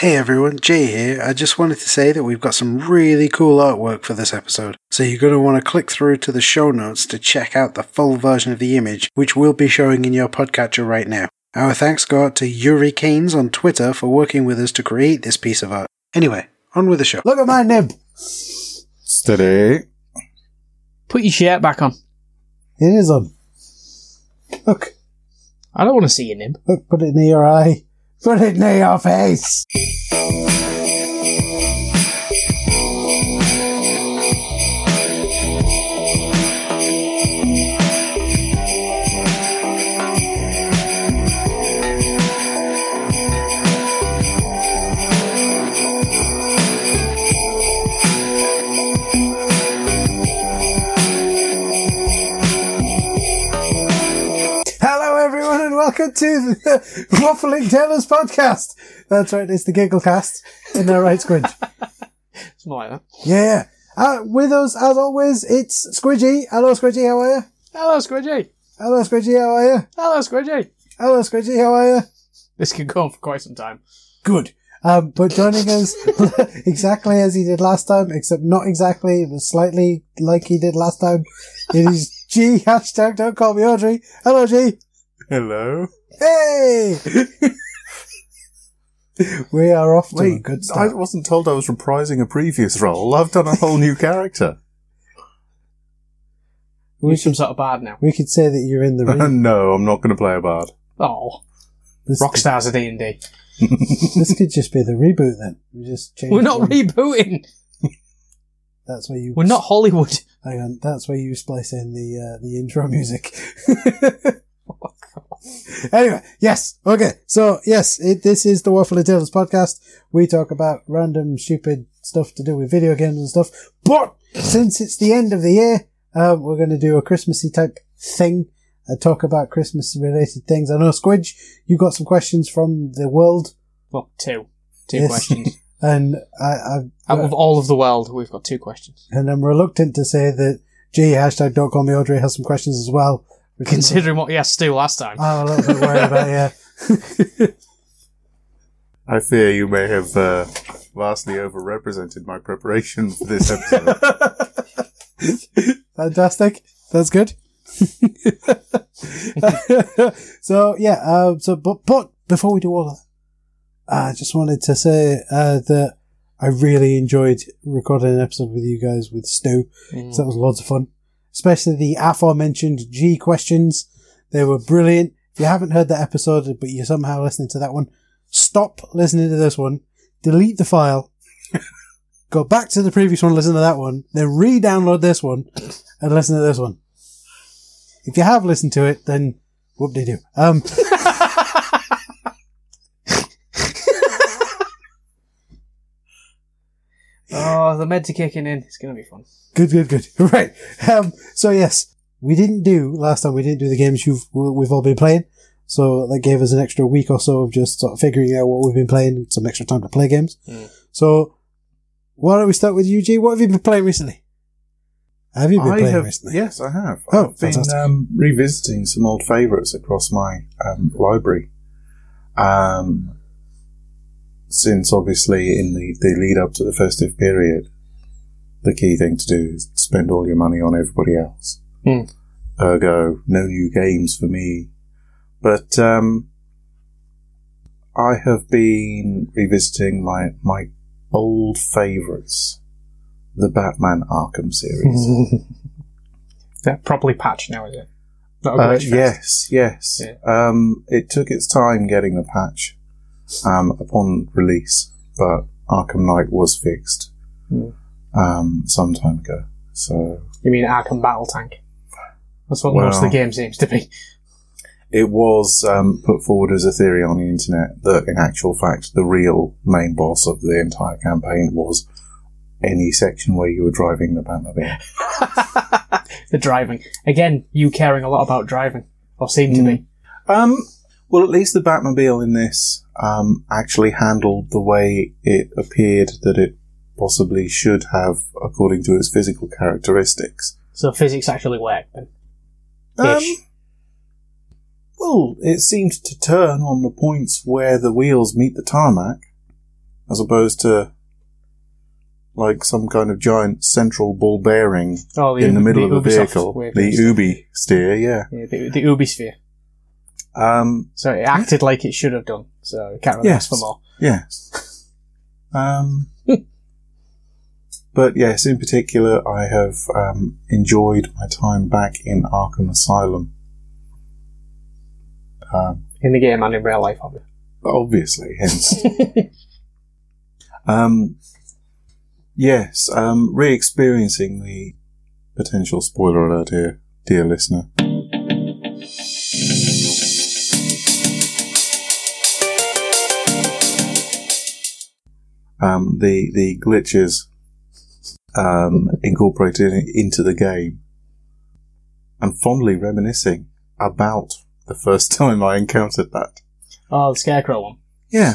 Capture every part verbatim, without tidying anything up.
Hey everyone, Jay here. I just wanted to say that we've got some really cool artwork for this episode, so you're going to want to click through to the show notes to check out the full version of the image, which we'll be showing in your podcatcher right now. Our thanks go out to Yuri Keynes on Twitter for working with us to create this piece of art. Anyway, on with the show. Look at my nib! Steady. Put your shirt back on. It is on. Look. I don't want to see your nib. Look, put it near your eye. Put it in your face! Welcome to the Waffling Tailors podcast. That's right, it's the Gigglecast in their right, Squidge. It's more like that. Yeah. Uh, with us, as always, it's Squidgy. Hello, Squidgy, how are you? Hello, Squidgy. Hello, Squidgy, how are you? Hello, Squidgy. Hello, Squidgy, how are you? This could go on for quite some time. Good. Um, but joining us exactly as he did last time, except not exactly, but slightly like he did last time, it is G, hashtag don't call me Audrey. Hello, G. Hello. Hey! We are off to Wait, a good start. I wasn't told I was reprising a previous role. I've done a whole new character. We you're some sort of bard now. We could say that you're in the ring. No, I'm not going to play a bard. Oh. This Rockstars could, of D and D. This could just be the reboot then. We just We're not one. rebooting! That's where you. We're not Hollywood. Hang on, that's where you splice in the uh, the intro music. Anyway, yes, okay, so yes, it, this is the Waffle and Tailors podcast. We talk about random, stupid stuff to do with video games and stuff. But since it's the end of the year, um, we're going to do a Christmassy type thing and talk about Christmas-related things. I know, Squidge, you got some questions from the world. Well, two, two yes. questions. And I, I, out of all of the world, we've got two questions. And I'm reluctant to say that G hashtag Don't Call Me Audrey has some questions as well. Considering what he has to do last time. I'm a little bit worried about it, yeah. I fear you may have uh, vastly overrepresented my preparation for this episode. Fantastic. That's good. so, yeah. Um, so, but, but before we do all of that, I just wanted to say uh, that I really enjoyed recording an episode with you guys with Stu. Mm. So that was lots of fun. Especially the aforementioned G questions. They were brilliant. If you haven't heard that episode, but you're somehow listening to that one, stop listening to this one. Delete the file. Go back to the previous one, listen to that one. Then re-download this one and listen to this one. If you have listened to it, then whoop-de-doo. Um, Oh, the meds are kicking in. It's going to be fun. Good, good, good. Right. Um, so, yes, we didn't do, last time we didn't do the games you've, we've all been playing. So that gave us an extra week or so of just sort of figuring out what we've been playing, some extra time to play games. Mm. So, why don't we start with you, G? What have you been playing recently? Have you been I playing have, recently? Yes, I have. Oh, I've been um, revisiting some old favourites across my um, library. Um... Since, obviously, in the, the lead-up to the festive period, the key thing to do is spend all your money on everybody else. Mm. Ergo, no new games for me. But um, I have been revisiting my, my old favourites, the Batman Arkham series. They're properly patched now, is it? Uh, yes, yes. Yeah. Um, it took its time getting the patch. Um, upon release, but Arkham Knight was fixed mm. um, some time ago. So you mean Arkham Battle Tank? That's what well, most of the game seems to be. It was um, put forward as a theory on the internet that, in actual fact, the real main boss of the entire campaign was any section where you were driving the Batmobile. The driving again. You caring a lot about driving, or seem mm. to be. Um. Well, at least the Batmobile in this um, actually handled the way it appeared that it possibly should have, according to its physical characteristics. So physics actually worked, then? Um, well, it seemed to turn on the points where the wheels meet the tarmac, as opposed to like some kind of giant central ball bearing oh, the, in the middle the of a vehicle. The Ubi sphere, yeah. yeah the, the Ubi sphere. Um, so it acted like it should have done, so it can't really yes, ask for more. Yes. Um, but yes, in particular, I have um, enjoyed my time back in Arkham Asylum. Um, in the game and in real life, obviously. Obviously, hence. um, yes, um, re-experiencing the potential spoiler alert here, dear listener. Um, the, the glitches um, incorporated into the game. I'm fondly reminiscing about the first time I encountered that. Oh, the Scarecrow one? Yeah.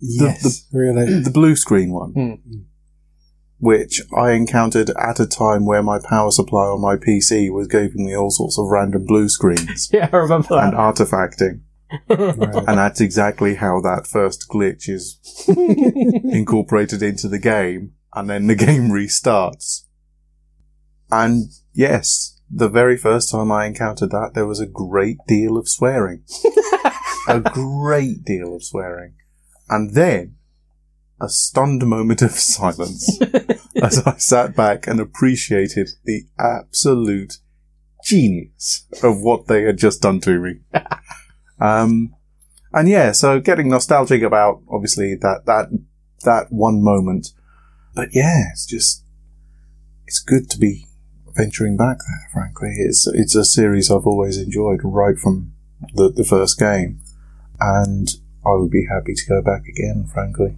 Yes. The, the, really? The blue screen one. Mm. Which I encountered at a time where my power supply on my P C was giving me all sorts of random blue screens. Yeah, I remember that. And artifacting. Right. And that's exactly how that first glitch is incorporated into the game, and then the game restarts. And yes, the very first time I encountered that, there was a great deal of swearing. A great deal of swearing. And then a stunned moment of silence as I sat back and appreciated the absolute genius of what they had just done to me. Um, and yeah, so getting nostalgic about, obviously, that, that, that one moment. But yeah, it's just, it's good to be venturing back there, frankly. It's, it's a series I've always enjoyed right from the, the first game. And I would be happy to go back again, frankly.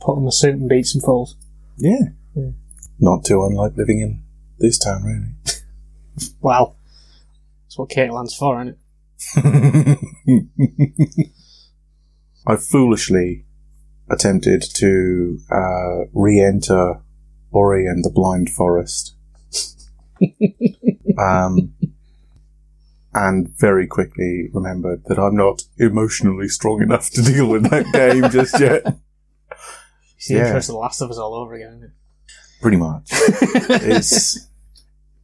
Put on the suit and beat some fools. Yeah. yeah. Not too unlike living in this town, really. Well, that's what Caitlin's for, isn't it? I foolishly attempted to uh, re-enter Ori and the Blind Forest, um, and very quickly remembered that I'm not emotionally strong enough to deal with that game just yet. It's the yeah. interest of The Last of Us all over again, isn't it? Pretty much. It's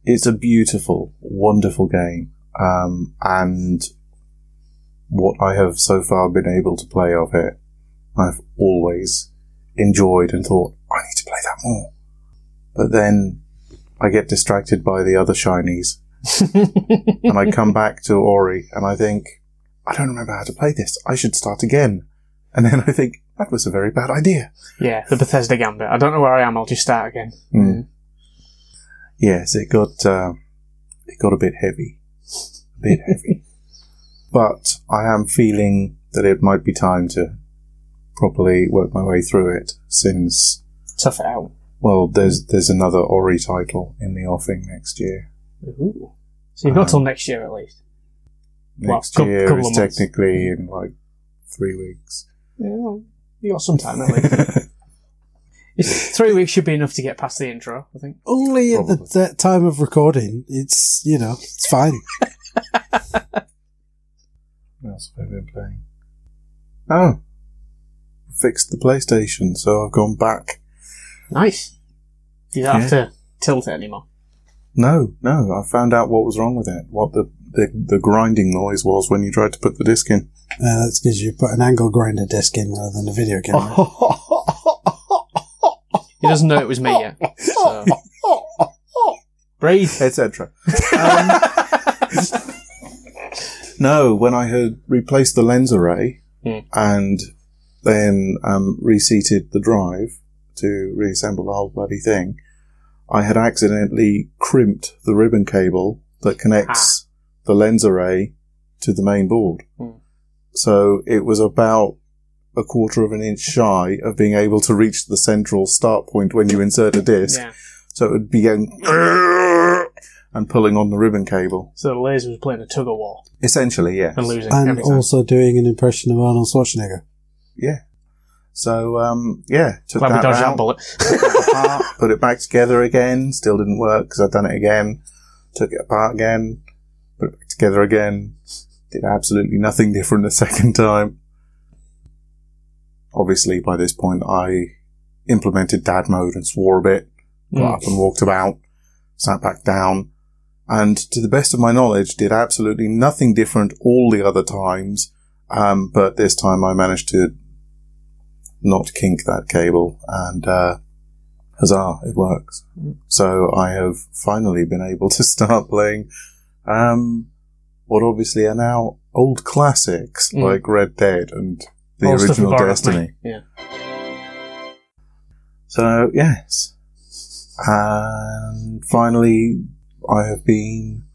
it's a beautiful, wonderful game. Um, and what I have so far been able to play of it, I've always enjoyed and thought, I need to play that more. But then I get distracted by the other shinies. And I come back to Ori and I think, I don't remember how to play this. I should start again. And then I think, that was a very bad idea. Yeah, the Bethesda gambit. I don't know where I am. I'll just start again. Mm. Yes, it got, uh, it got a bit heavy. A bit heavy. But I am feeling that it might be time to properly work my way through it, since... Tough out. Well, there's there's another Ori title in the offing next year. Ooh. So you've got um, till next year, at least. Next well, year is technically in, like, three weeks. Yeah, well, you got some time, at least. Three weeks should be enough to get past the intro, I think. Only Probably. at the th- time of recording. It's, you know, it's fine. What else have I been playing? Oh, fixed the PlayStation, so I've gone back. Nice. You don't yeah. have to tilt it anymore. No, no. I found out what was wrong with it. What the the, the grinding noise was when you tried to put the disc in. Uh, that's because you put an angle grinder disc in rather than a video camera. He doesn't know it was me yet. So. Breathe, et cetera. Um, no, when I had replaced the lens array mm. and then um, reseated the drive to reassemble the whole bloody thing, I had accidentally crimped the ribbon cable that connects ah. the lens array to the main board. Mm. So it was about a quarter of an inch shy of being able to reach the central start point when you insert a disc. Yeah. So it would be going... And pulling on the ribbon cable. So the laser was playing a tug-of-war. Essentially, yes. And losing And everything. Also doing an impression of Arnold Schwarzenegger. Yeah. So, um, yeah. Took Glad that we dodged that bullet. Took it apart, put it back together again. Still didn't work because I'd done it again. Took it apart again. Put it back together again. Did absolutely nothing different the second time. Obviously, by this point, I implemented dad mode and swore a bit, got mm. up and walked about, sat back down, and to the best of my knowledge, did absolutely nothing different all the other times, um, but this time I managed to not kink that cable, and uh, huzzah, it works. So I have finally been able to start playing um, what obviously are now old classics, mm. like Red Dead and the old original Destiny. Yeah. So, yes. And finally, I have been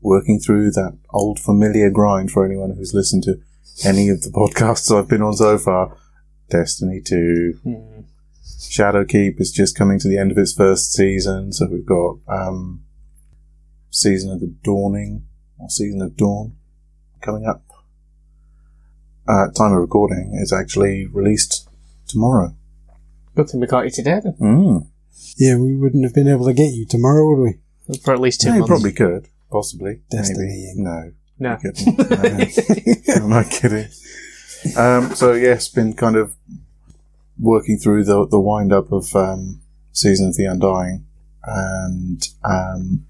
working through that old familiar grind for anyone who's listened to any of the podcasts I've been on so far. Destiny two. Mm. Shadowkeep is just coming to the end of its first season, so we've got um, Season of the Dawning, or Season of Dawn, coming up. Uh, time of recording is actually released tomorrow. Good thing we got you today, then. Mm. Yeah, we wouldn't have been able to get you tomorrow, would we? For at least two yeah, months. You probably could, possibly. Destiny. Maybe. No. No. no. I'm not kidding. Um, so, yes, been kind of working through the the wind-up of um, Season of the Undying and um,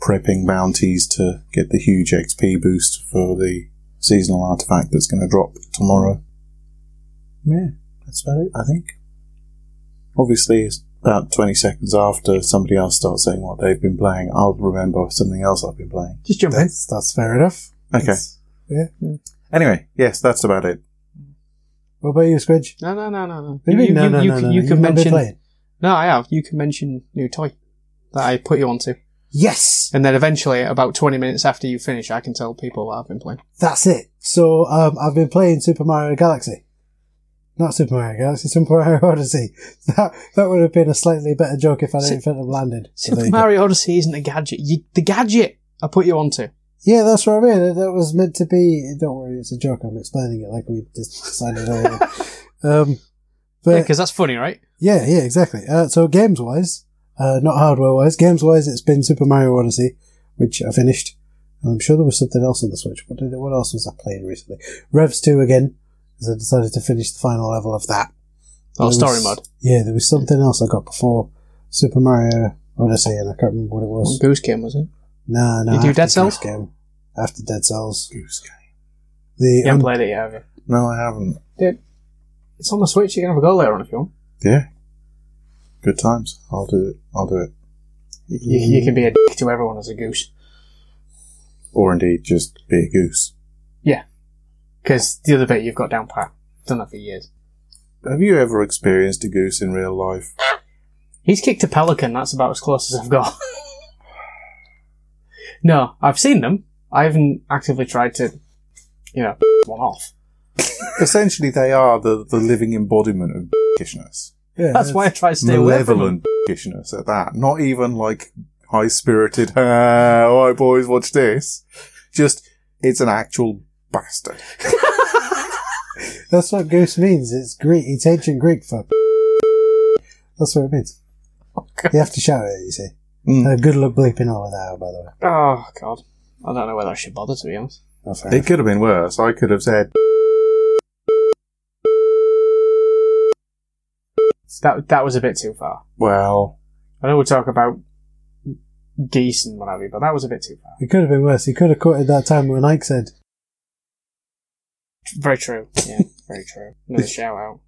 prepping bounties to get the huge X P boost for the seasonal artifact that's going to drop tomorrow. Yeah, that's about it, I think. Obviously, it's about twenty seconds after somebody else starts saying what they've been playing, I'll remember something else I've been playing. Just jump that's, in. That's fair enough. Okay. That's, yeah. Anyway, yes, that's about it. What about you, Squidge? No, no, no, no, no. You, you, no, no, you, no, no, you, you can mention... No, I have. You can mention New Toy that I put you onto. Yes! And then eventually, about twenty minutes after you finish, I can tell people what I've been playing. That's it. So, um, I've been playing Super Mario Galaxy. Not Super Mario Galaxy, Super Mario Odyssey. That that would have been a slightly better joke if I didn't think I'd landed. Super Mario Odyssey isn't a gadget. You, the gadget I put you onto. Yeah, that's what I mean. That was meant to be... Don't worry, it's a joke. I'm explaining it like we just decided earlier. Um, but, yeah, because that's funny, right? Yeah, yeah, exactly. Uh, so games-wise, uh, not hardware-wise, games-wise, it's been Super Mario Odyssey, which I finished. I'm sure there was something else on the Switch. What did it, what else was I playing recently? Revs two again. Because I decided to finish the final level of that. Oh, was, story mode. Yeah, there was something else I got before Super Mario Odyssey, and I can't remember what it was. Goose Game, was it? No, no. You do Dead Cells? Goose Game. After Dead Cells. Goose Game. The you haven't un- played it yet, have you? No, I haven't. Dude, it's on the Switch. You can have a go later on if you want. Yeah. Good times. I'll do it. I'll do it. You, you, you can be a dick to everyone as a goose. Or indeed, just be a goose. Yeah. Because the other bit you've got down pat. Done that for years. Have you ever experienced a goose in real life? He's kicked a pelican. That's about as close as I've got. No, I've seen them. I haven't actively tried to, you know, one off. Essentially, they are the, the living embodiment of dickishness. Yeah, that's why I try to stay away from them. Malevolent dickishness at that. Not even like high-spirited, ah, all right, boys, watch this. Just, it's an actual bastard. That's what goose means. It's Greek. It's ancient Greek for. That's what it means. Oh, you have to shout it, you see. Mm. Uh, good luck bleeping all of that, by the way. Oh, God. I don't know whether I should bother, to be honest. Oh, it enough. Could have been worse. I could have said... That that was a bit too far. Well... I know we talk about geese and what have you, but that was a bit too far. It could have been worse. He could have quoted that time when Ike said... Very true. Yeah, very true. Another shout-out.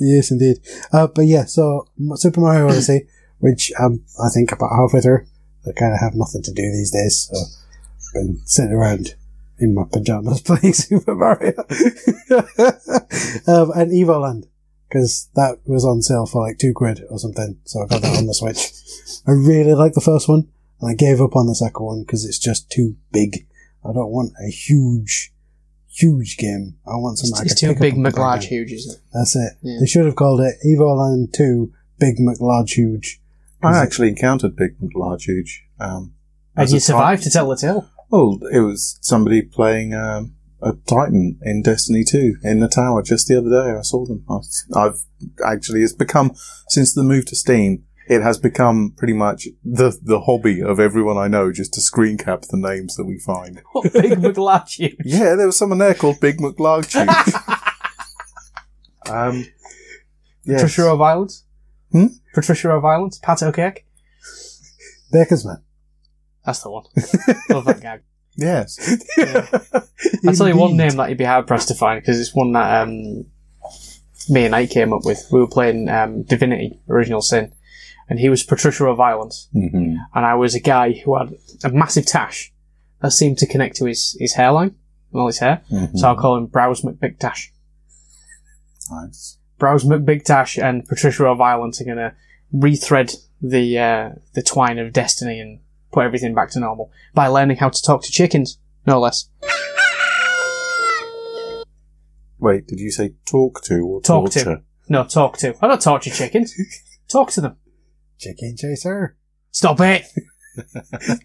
Yes, indeed. Uh, but yeah, so Super Mario Odyssey... which um, I think about halfway through. I kind of have nothing to do these days, so I've been sitting around in my pyjamas playing Super Mario. um, and Evoland, because that was on sale for like two quid or something, so I got that on the Switch. I really liked the first one, and I gave up on the second one because it's just too big. I don't want a huge, huge game. I want something it's I can pick up. It's too big McLargeHuge, isn't it? That's it. Yeah. They should have called it Evoland two Big McLargeHuge. I actually encountered Big McLargeHuge. Um, and you survived to tell the tale? Well, it was somebody playing um, a Titan in Destiny two in the tower just the other day. I saw them. I've actually, it's become, since the move to Steam, it has become pretty much the the hobby of everyone I know just to screen cap the names that we find. What, Big McLargeHuge? Yeah, there was someone there called Big McLargeHuge. Um, yes. Patricia O'Violence? Hmm? Patricia O'Violence? Pat O'Keefe? Baker's Man. That's the one. Love that gag. Yes. Yeah. I'll tell you one name that you'd be hard pressed to find, because it's one that um, me and Nate came up with. We were playing um, Divinity, Original Sin, and he was Patricia O'Violence. Mm-hmm. And I was a guy who had a massive tash that seemed to connect to his, his hairline and all his hair. Mm-hmm. So I'll call him Browse McBig Tash. Nice. Browse McBig Tash and Patricia O'Violence are going to rethread the uh, the twine of destiny and put everything back to normal by learning how to talk to chickens, no less. Wait, did you say talk to or talk torture? To. No, talk to. I don't torture chickens. Talk to them. Chicken chaser. Stop it.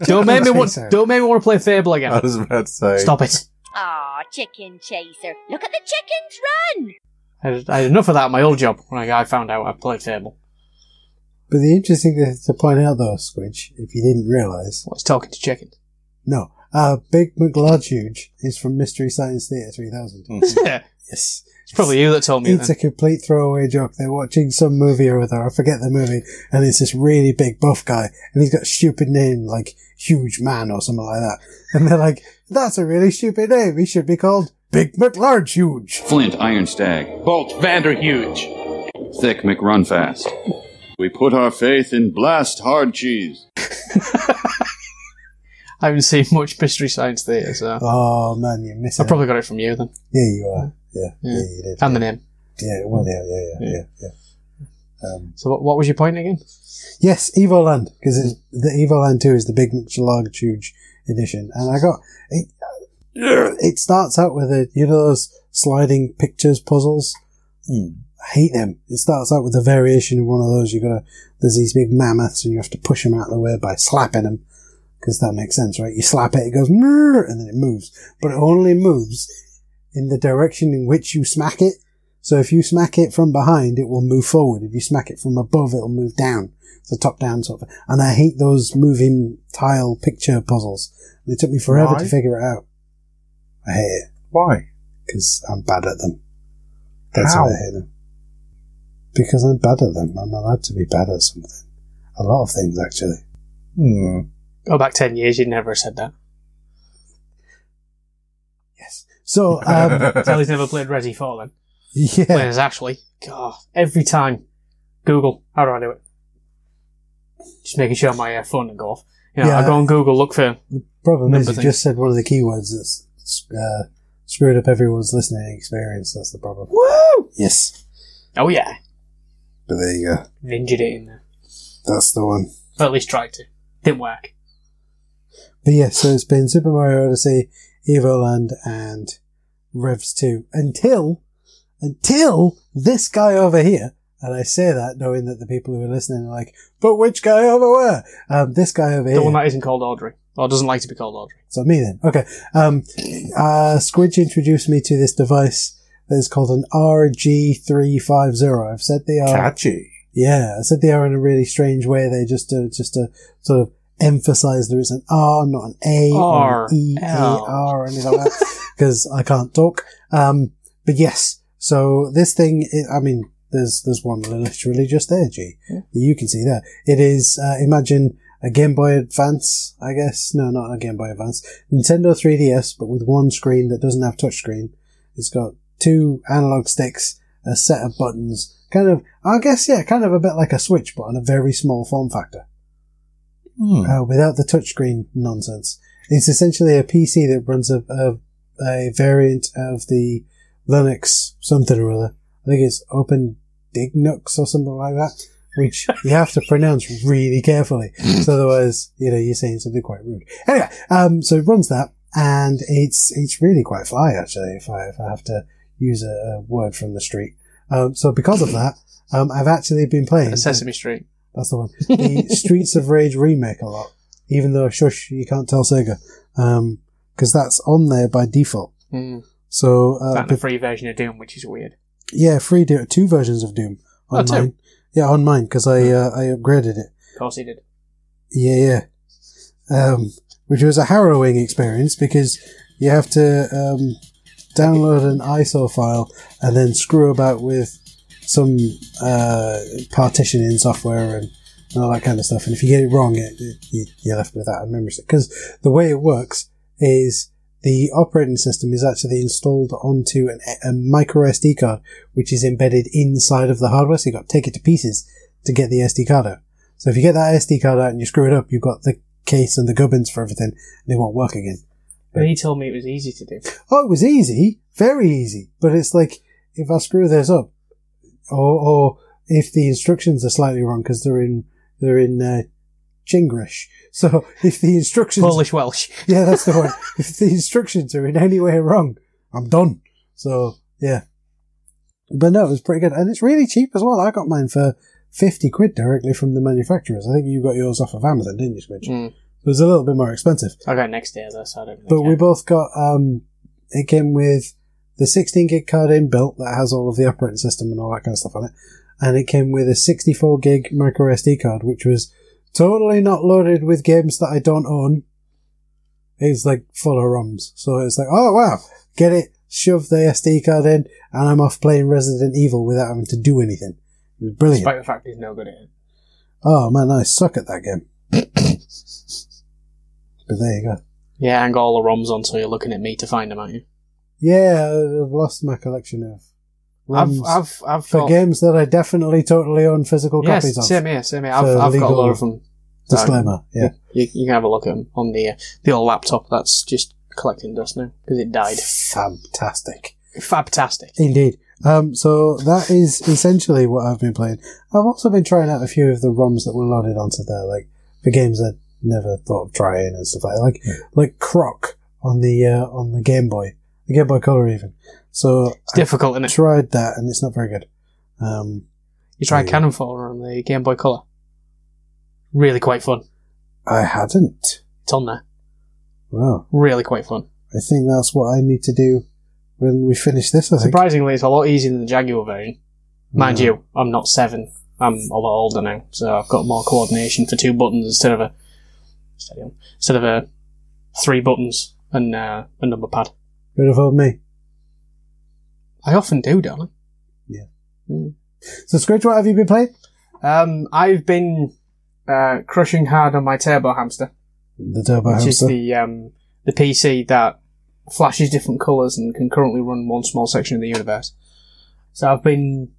don't make me want. Don't make me want to play Fable again. I was about to say. Stop it. Ah, chicken chaser! Look at the chickens run. I had, I had enough of that at my old job when I found out I played Fable. But the interesting thing to point out, though, Squidge, if you didn't realise... What's talking to chickens? No. Uh, Big McLargeHuge is from Mystery Science Theatre three thousand. Mm-hmm. Yeah. Yes. It's probably you that told me. It's then. A complete throwaway joke. They're watching some movie or other, I forget the movie, and it's this really big buff guy, and he's got a stupid name, like Huge Man or something like that. And they're like, that's a really stupid name. He should be called Big McLargeHuge. Flint Iron Stag. Bolt Vanderhuge. Thick McRunfast. We put our faith in Blast Hard Cheese. I haven't seen much Mystery Science Theatre, so... Oh, man, you missed it. I probably got it from you, then. Yeah, you are. Yeah, yeah, yeah you did. And yeah. the name. Yeah, well, yeah, yeah, yeah, yeah, yeah. Um, so what, what was your point again? Yes, Evoland, because the Evoland two is the Big McLargeHuge edition, and I got... It, it starts out with, a, you know, those sliding pictures puzzles? Hmm. I hate them. It starts out with a variation of one of those. You gotta, there's these big mammoths and you have to push them out of the way by slapping them. Because that makes sense, right? You slap it, it goes, and then it moves. But it only moves in the direction in which you smack it. So if you smack it from behind, it will move forward. If you smack it from above, it'll move down. It's a top-down sort of... And I hate those moving tile picture puzzles. And it took me forever Why? to figure it out. I hate it. Why? Because I'm bad at them. That's How? why I hate them. Because I'm bad at them. I'm allowed to be bad at something. A lot of things, actually. Hmm. Go back ten years, you'd never have said that. Yes. So, um... Sally's never played Resi four, then. Yeah. Playing as Ashley. God, every time. Google, how do I do it? Just making sure my uh, phone didn't go off. You know, yeah, I go on Google, look for... The problem is you things. just said one of the keywords that's uh, screwed up everyone's listening experience. That's the problem. Woo! Yes. Oh, yeah. But there you go. Ninja'd it in there. That's the one. Or at least tried to. Didn't work. But yeah, so it's been Super Mario Odyssey, Evoland, and Revs two. Until, until this guy over here, and I say that knowing that the people who are listening are like, but which guy over where? Um, this guy over the here. The one that isn't called Audrey. Or doesn't like to be called Audrey. So me then. Okay. Um, uh, Squidge introduced me to this device. It's called an R G three fifty. I've said they are... Catchy. Yeah, I said they are in a really strange way. They just to, just to sort of emphasise there is an R, not an A, R, or an E, L. A, R, or anything like that, because I can't talk. Um, but yes, so this thing, is, I mean, there's there's one literally just there, G, yeah. that you can see there. It is, uh, imagine a Game Boy Advance, I guess. No, not a Game Boy Advance. Nintendo three D S, but with one screen that doesn't have touchscreen. It's got two analog sticks, a set of buttons, kind of, I guess, yeah, kind of a bit like a Switch, but on a very small form factor. Mm. Uh, without the touchscreen nonsense. It's essentially a P C that runs a, a, a variant of the Linux something or other. I think it's OpenDignux or something like that, which you have to pronounce really carefully. So otherwise, you know, you're saying something quite rude. Anyway, um, so it runs that, and it's, it's really quite fly, actually, if I, if I have to use a, a word from the street. Um, so because of that, um, I've actually been playing... Sesame Street. That's the one. The Streets of Rage remake a lot. Even though, shush, you can't tell Sega. Um, because that's on there by default. Mm. So... Uh, that's the free version of Doom, which is weird. Yeah, free Doom. Two versions of Doom. On oh, mine. Two. Yeah, on mine, because I, uh, I upgraded it. Of course you did. Yeah, yeah. Um, which was a harrowing experience, because you have to... Um, download an I S O file, and then screw about with some uh, partitioning software and, and all that kind of stuff. And if you get it wrong, it, it, you're left without a memory stick. Because the way it works is the operating system is actually installed onto an, a micro S D card, which is embedded inside of the hardware. So you've got to take it to pieces to get the S D card out. So if you get that S D card out and you screw it up, you've got the case and the gubbins for everything, and it won't work again. But he told me it was easy to do. Oh, it was easy. Very easy. But it's like, if I screw this up, or, or if the instructions are slightly wrong, because they're in, they're in, uh, Chingrish. So if the instructions... Polish Welsh. Yeah, that's the one. If the instructions are in any way wrong, I'm done. So, yeah. But no, it was pretty good. And it's really cheap as well. I got mine for fifty quid directly from the manufacturers. I think you got yours off of Amazon, didn't you, Squidge? Mm. It was a little bit more expensive. I got next day, as I said. But we both got, um, it came with the sixteen gig card inbuilt that has all of the operating system and all that kind of stuff on it. And it came with a sixty-four gig micro S D card, which was totally not loaded with games that I don't own. It's like full of ROMs. So it's like, oh wow, get it, shove the S D card in, and I'm off playing Resident Evil without having to do anything. It was brilliant. Despite the fact he's no good at it. Oh man, I suck at that game. But there you go. Yeah, and got all the ROMs on, so you're looking at me to find them, aren't you? Yeah, I've lost my collection of ROMs. I've, I've, I've for got... games that I definitely totally own physical yes, copies of. Yes, same here, same here. I've, I've got a lot of them. Disclaimer, yeah. You, you can have a look at them on the, uh, the old laptop that's just collecting dust now, because it died. Fantastic. Fantastic. Indeed. Um, so that is essentially what I've been playing. I've also been trying out a few of the ROMs that were loaded onto there, like, for games that never thought of trying and stuff like that. Like, yeah. like Croc on the, uh, on the Game Boy. The Game Boy Color even. So, it's difficult, isn't it? I tried that and it's not very good. Um, you tried I, Cannonfall on the Game Boy Color? Really quite fun. I hadn't. It's on there. Wow. Really quite fun. I think that's what I need to do when we finish this, I think. Surprisingly, it's a lot easier than the Jaguar version. Mind yeah. you, I'm not seven. I'm a lot older now, so I've got more coordination for two buttons instead of a Instead of a three buttons and uh, a number pad. Could have told me. I often do, don't I? Yeah. Mm. So, Scritch, what have you been playing? Um, I've been uh, crushing hard on my Turbo Hamster. The Turbo Hamster? Which is the, um, the P C that flashes different colours and can currently run one small section of the universe. So I've been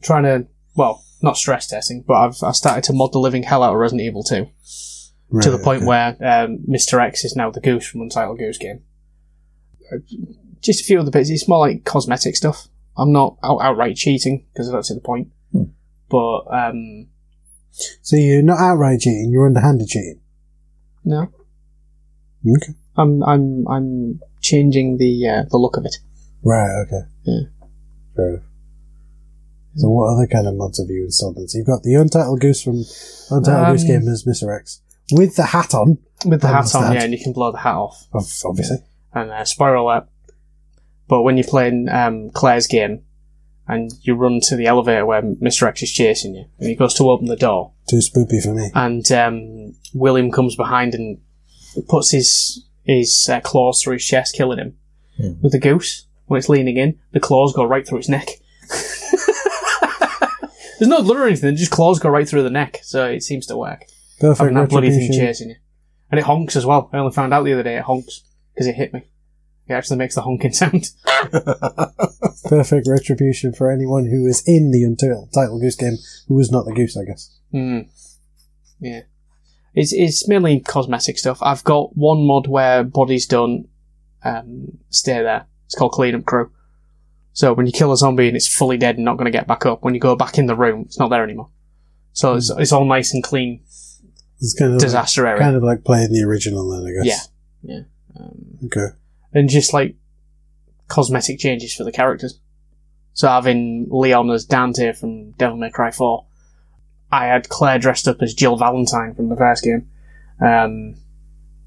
trying to, well, not stress testing, but I've I started to mod the living hell out of Resident Evil two. Right, to the point okay. where um, Mister X is now the Goose from Untitled Goose Game. Just a few other bits. It's more like cosmetic stuff. I'm not out- outright cheating, because I don't see the point. Hmm. But um, so you're not outright cheating. You're underhanded cheating. No. Okay. I'm I'm I'm changing the uh, the look of it. Right. Okay. Yeah. Fair. So what other kind of mods have you installed? So you've got the Untitled Goose from Untitled um, Goose Game as Mister X. With the hat on. With the hat on, yeah, and you can blow the hat off. Obviously. And uh, spoiler alert. But when you're playing um, Claire's game, and you run to the elevator where Mister X is chasing you, and he goes to open the door. Too spoopy for me. And um, William comes behind and puts his his uh, claws through his chest, killing him. Yeah. With the goose, when it's leaning in, the claws go right through its neck. There's no blood or anything, just claws go right through the neck, so it seems to work. Perfect. Having that bloody thing chasing you. And it honks as well. I only found out the other day it honks because it hit me. It actually makes the honking sound. Perfect retribution for anyone who is in the Untitled Goose Game who was not the goose, I guess. Mm. Yeah. It's it's mainly cosmetic stuff. I've got one mod where bodies don't um, stay there. It's called Cleanup Crew. So when you kill a zombie and it's fully dead and not going to get back up, when you go back in the room, it's not there anymore. So mm. it's it's all nice and clean. It's kind of disaster like, area. Kind of like playing the original then, I guess. Yeah. Yeah. Um, okay. And just like cosmetic changes for the characters. So having Leon as Dante from Devil May Cry four. I had Claire dressed up as Jill Valentine from the first game. Um,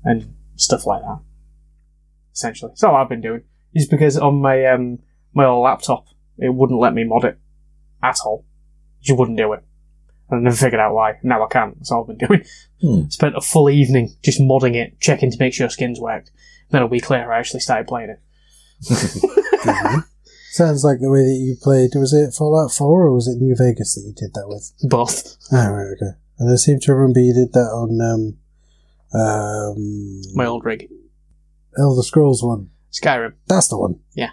and stuff like that. Essentially. That's all I've been doing. Is because on my, um, my old laptop, it wouldn't let me mod it at all. You wouldn't do it. And I never figured out why. Now I can't. That's all I've been doing. Hmm. Spent a full evening just modding it, checking to make sure skins worked. Then a week later, I actually started playing it. Mm-hmm. Sounds like the way that you played, was it Fallout four or was it New Vegas that you did that with? Both. Oh, right, okay. And I seem to remember you did that on um, um, my old rig. Elder Scrolls one. Skyrim. That's the one. Yeah.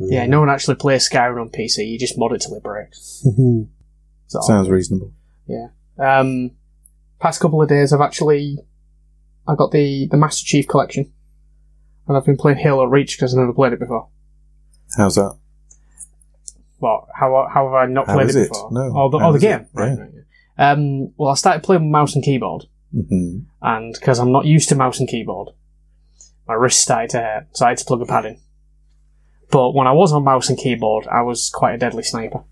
Mm. Yeah, no one actually plays Skyrim on P C, you just mod it till it breaks. Mm-hmm. So, sounds reasonable. Yeah. Um, past couple of days I've actually I got the, the Master Chief Collection and I've been playing Halo Reach because I've never played it before. How's that? What? How, how have I not how played it, it before? No. Oh, the, oh, the game? Right. Yeah. Um, well, I started playing with mouse and keyboard. Mm-hmm. And because I'm not used to mouse and keyboard, my wrist started to hurt, so I had to plug a pad in. But when I was on mouse and keyboard, I was quite a deadly sniper.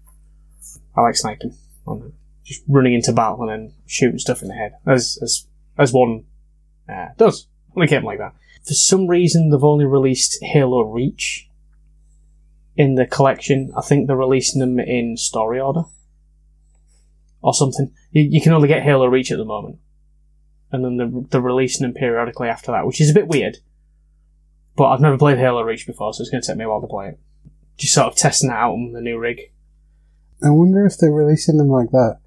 I like sniping. Just running into battle and then shooting stuff in the head, as as, as one uh, does on a game like that. For some reason, they've only released Halo Reach in the collection. I think they're releasing them in story order or something. You, you can only get Halo Reach at the moment. And then they're, they're releasing them periodically after that, which is a bit weird. But I've never played Halo Reach before, so it's going to take me a while to play it. Just sort of testing it out on the new rig. I wonder if they're releasing them like that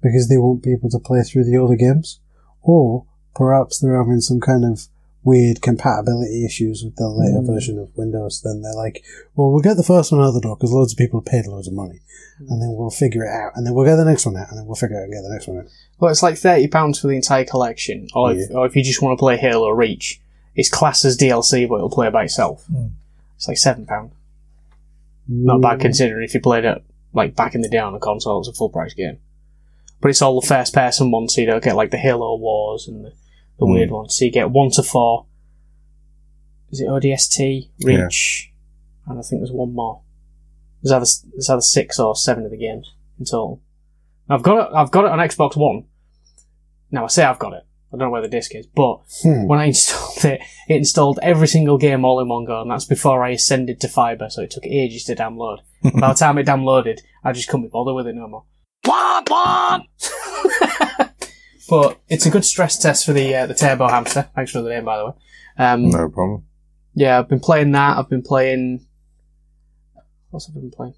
because they want people to play through the older games, or perhaps they're having some kind of weird compatibility issues with the later mm. version of Windows. Then they're like, well, we'll get the first one out of the door because loads of people paid loads of money, mm. and then we'll figure it out, and then we'll get the next one out, and then we'll figure it out and get the next one out. Well, it's like thirty pounds for the entire collection, or, yeah. if, or if you just want to play Halo Reach, it's classed as D L C, but it'll play by itself. Mm. It's like seven pounds. Mm. Not bad considering if you played it like back in the day on the console, it's a full-price game. But it's all the first-person ones, so you don't get like the Halo Wars and the The mm. weird one. So you get one to four. Is it O D S T? Reach. Yeah. And I think there's one more. There's either, there's either six or seven of the games in total. I've got it, I've got it on Xbox One. Now I say I've got it. I don't know where the disc is, but hmm. when I installed it, it installed every single game all in one go, and that's before I ascended to fibre, so it took ages to download. By the time it downloaded, I just couldn't be bothered with it no more. Blah, blah! But it's a good stress test for the uh, the Turbo Hamster. Thanks for the name, by the way. Um, no problem. Yeah, I've been playing that. I've been playing... What's I been playing?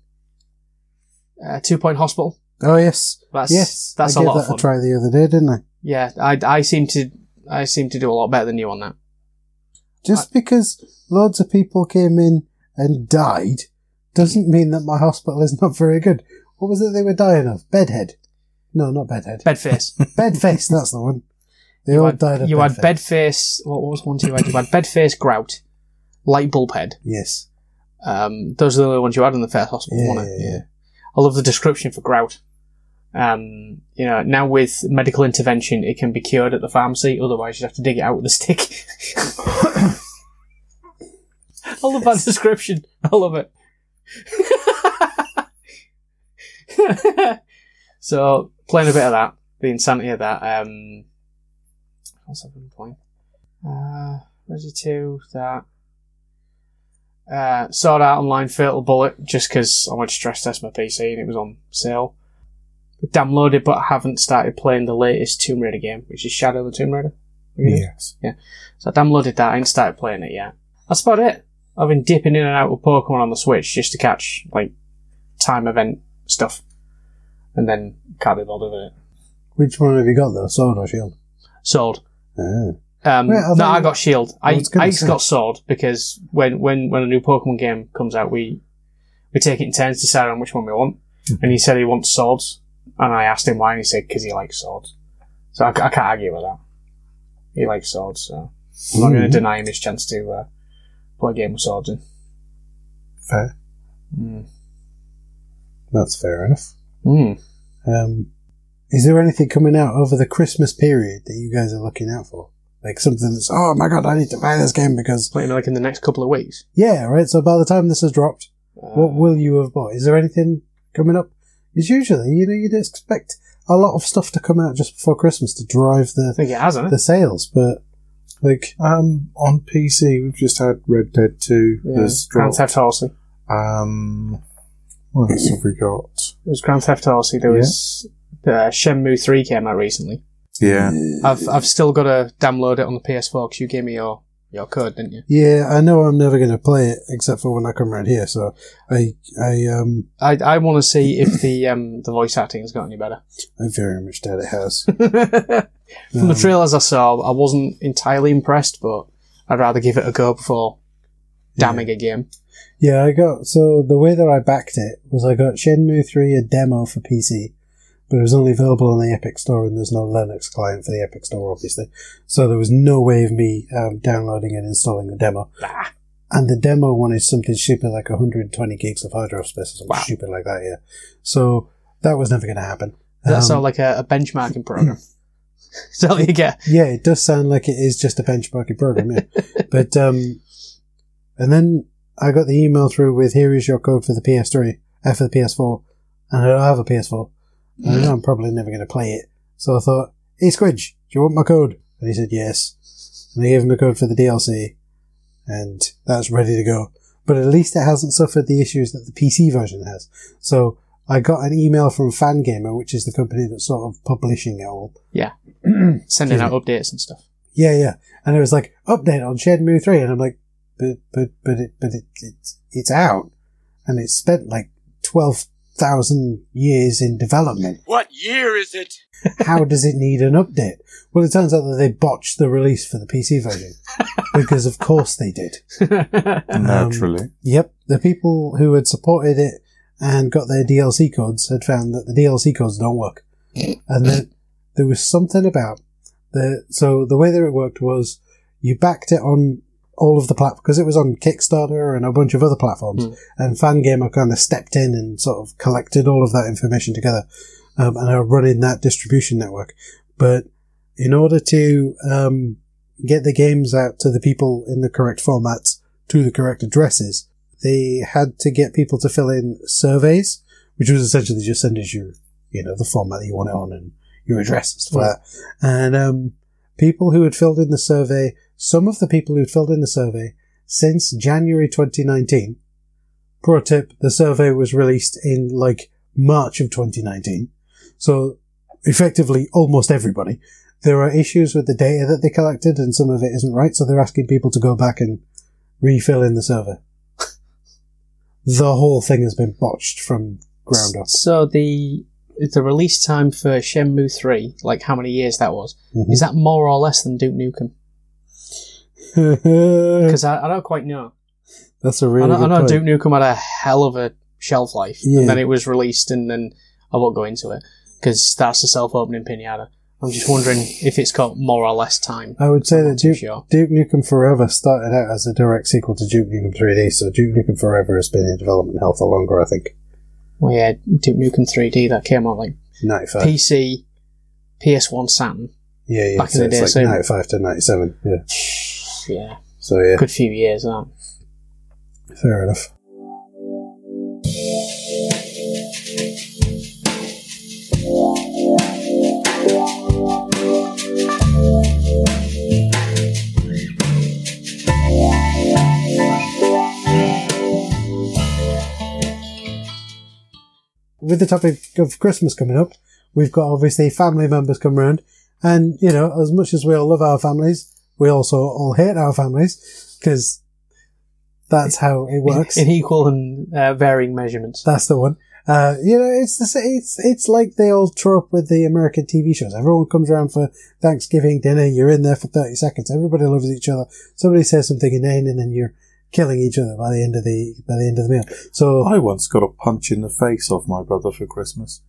Uh, Two Point Hospital. Oh, yes. That's, yes, that's I a lot that of fun. I gave that a try the other day, didn't I? Yeah, I, I, seem to, I seem to do a lot better than you on that. Just I, because loads of people came in and died doesn't mean that my hospital is not very good. What was it they were dying of? Bedhead. No, not Bedhead. Bedface. Bedface, that's the one. They you all had, died of You bed had Bedface... What was the ones you had? You had Bedface, Grout, Light Bulbhead. Yes. Um, those are the only ones you had in the first hospital, yeah, weren't it? Yeah, yeah. I love the description for Grout. Um, you know, now with medical intervention, it can be cured at the pharmacy, otherwise you'd have to dig it out with a stick. I love yes. that description. I love it. So... Playing a bit of that, the insanity of that. Um, what's I been playing? Uh, Resi two, that. Uh, Sword Art Online Fatal Bullet, just because I wanted to stress test my P C and it was on sale. Downloaded, but I haven't started playing the latest Tomb Raider game, which is Shadow of the Tomb Raider. Yes. Yeah. So I downloaded that, I ain't started playing it yet. That's about it. I've been dipping in and out with Pokemon on the Switch just to catch, like, time event stuff. And then can't be bothered with it. Which one have you got though? Sword or Shield? Sword. Oh. Um, Wait, no, I got Shield. I, I just got Sword because when, when, when a new Pokemon game comes out, we we take it in turns deciding on which one we want. Mm-hmm. And he said he wants Swords, and I asked him why, and he said because he likes Swords. So I, I can't argue with that. He likes Swords, so I'm not mm-hmm. going to deny him his chance to uh, play a game with Swords in. Fair. Mm. That's fair enough. Mm. Um, is there anything coming out over the Christmas period that you guys are looking out for? Like something that's, oh my god, I need to buy this game because... Wait, like in the next couple of weeks? Yeah, right, so by the time this has dropped, uh, what will you have bought? Is there anything coming up? Because usually, you know, you'd expect a lot of stuff to come out just before Christmas to drive the I think it has, hasn't the it? sales, but like um, on P C, we've just had Red Dead two. Yeah. There's Grand Theft Auto. Um... What else have we got? It was Grand Theft Auto. There yeah. was uh, Shenmue three came out recently. Yeah, I've I've still got to download it on the P S four because you gave me your Y'all could, didn't you? Yeah, I know I'm never going to play it, except for when I come around here, so I... I um, I, I want to see if the um, the voice acting has gotten any better. I very much doubt it has. From um, the trailers I saw, I wasn't entirely impressed, but I'd rather give it a go before damning yeah. a game. Yeah, I got... So the way that I backed it was I got Shenmue three, a demo for P C, but it was only available on the Epic Store, and there's no Linux client for the Epic Store, obviously. So there was no way of me um, downloading and installing the demo. Nah. And the demo wanted something stupid like one hundred twenty gigs of hard drive space or something wow. stupid like that, yeah. So that was never going to happen. That's um, not like a, a benchmarking program. Is that what you get? Yeah, it does sound like it is just a benchmarking program, yeah. But, um, and then I got the email through with, here is your code for the P S three, uh, for the P S four, and I don't have a P S four. I know I'm probably never going to play it. So I thought, hey Squidge, do you want my code? And he said yes. And I gave him the code for the D L C. And that's ready to go. But at least it hasn't suffered the issues that the P C version has. So I got an email from Fangamer, which is the company that's sort of publishing it all. Yeah. Sending out updates and stuff. Yeah, yeah. And it was like, update on Shenmue three. And I'm like, but, but, but, it, but it, it, it's out. And it's spent like twelve thousand years in development. What year is it? How does it need an update? Well, it turns out that they botched the release for the P C version. Because of course they did. Naturally. Um, yep. The people who had supported it and got their D L C codes had found that the D L C codes don't work. And then there was something about the... So the way that it worked was you backed it on all of the platforms, because it was on Kickstarter and a bunch of other platforms, mm. and Fangamer kind of stepped in and sort of collected all of that information together, um, and are running that distribution network. But in order to um, get the games out to the people in the correct formats, to the correct addresses, they had to get people to fill in surveys, which was essentially just send us your, you know, the format that you want it on and your address and stuff like that. And um, people who had filled in the survey... Some of the people who filled in the survey since January twenty nineteen, pro tip, the survey was released in like March of twenty nineteen. So effectively almost everybody. There are issues with the data that they collected and some of it isn't right. So they're asking people to go back and refill in the survey. The whole thing has been botched from ground up. So the, the release time for Shenmue three, like how many years that was, mm-hmm. is that more or less than Duke Nukem? Because I, I don't quite know. That's a really I know, I know Duke Nukem had a hell of a shelf life, yeah. and then it was released, and then I won't go into it because that's a self-opening pinata. I'm just wondering if it's got more or less time. I would say I'm that Duke, sure. Duke Nukem Forever started out as a direct sequel to Duke Nukem three D, so Duke Nukem Forever has been in development hell for longer, I think. Well, yeah, Duke Nukem three D that came out like ninety-five. P C, P S one, Saturn. Yeah, yeah. Back so in the day, like so ninety-five to ninety-seven. Yeah. Yeah. So yeah. Good few years, that. Fair enough. With the topic of Christmas coming up, we've got obviously family members come round, and you know, as much as we all love our families, we also all hate our families, because that's how it works. In equal and uh, varying measurements. That's the one. Uh, you know, it's the it's it's like the old trope with the American T V shows. Everyone comes around for Thanksgiving dinner, you're in there for thirty seconds, everybody loves each other, somebody says something inane, and then you're killing each other by the end of the by the end of the meal. So I once got a punch in the face off my brother for Christmas.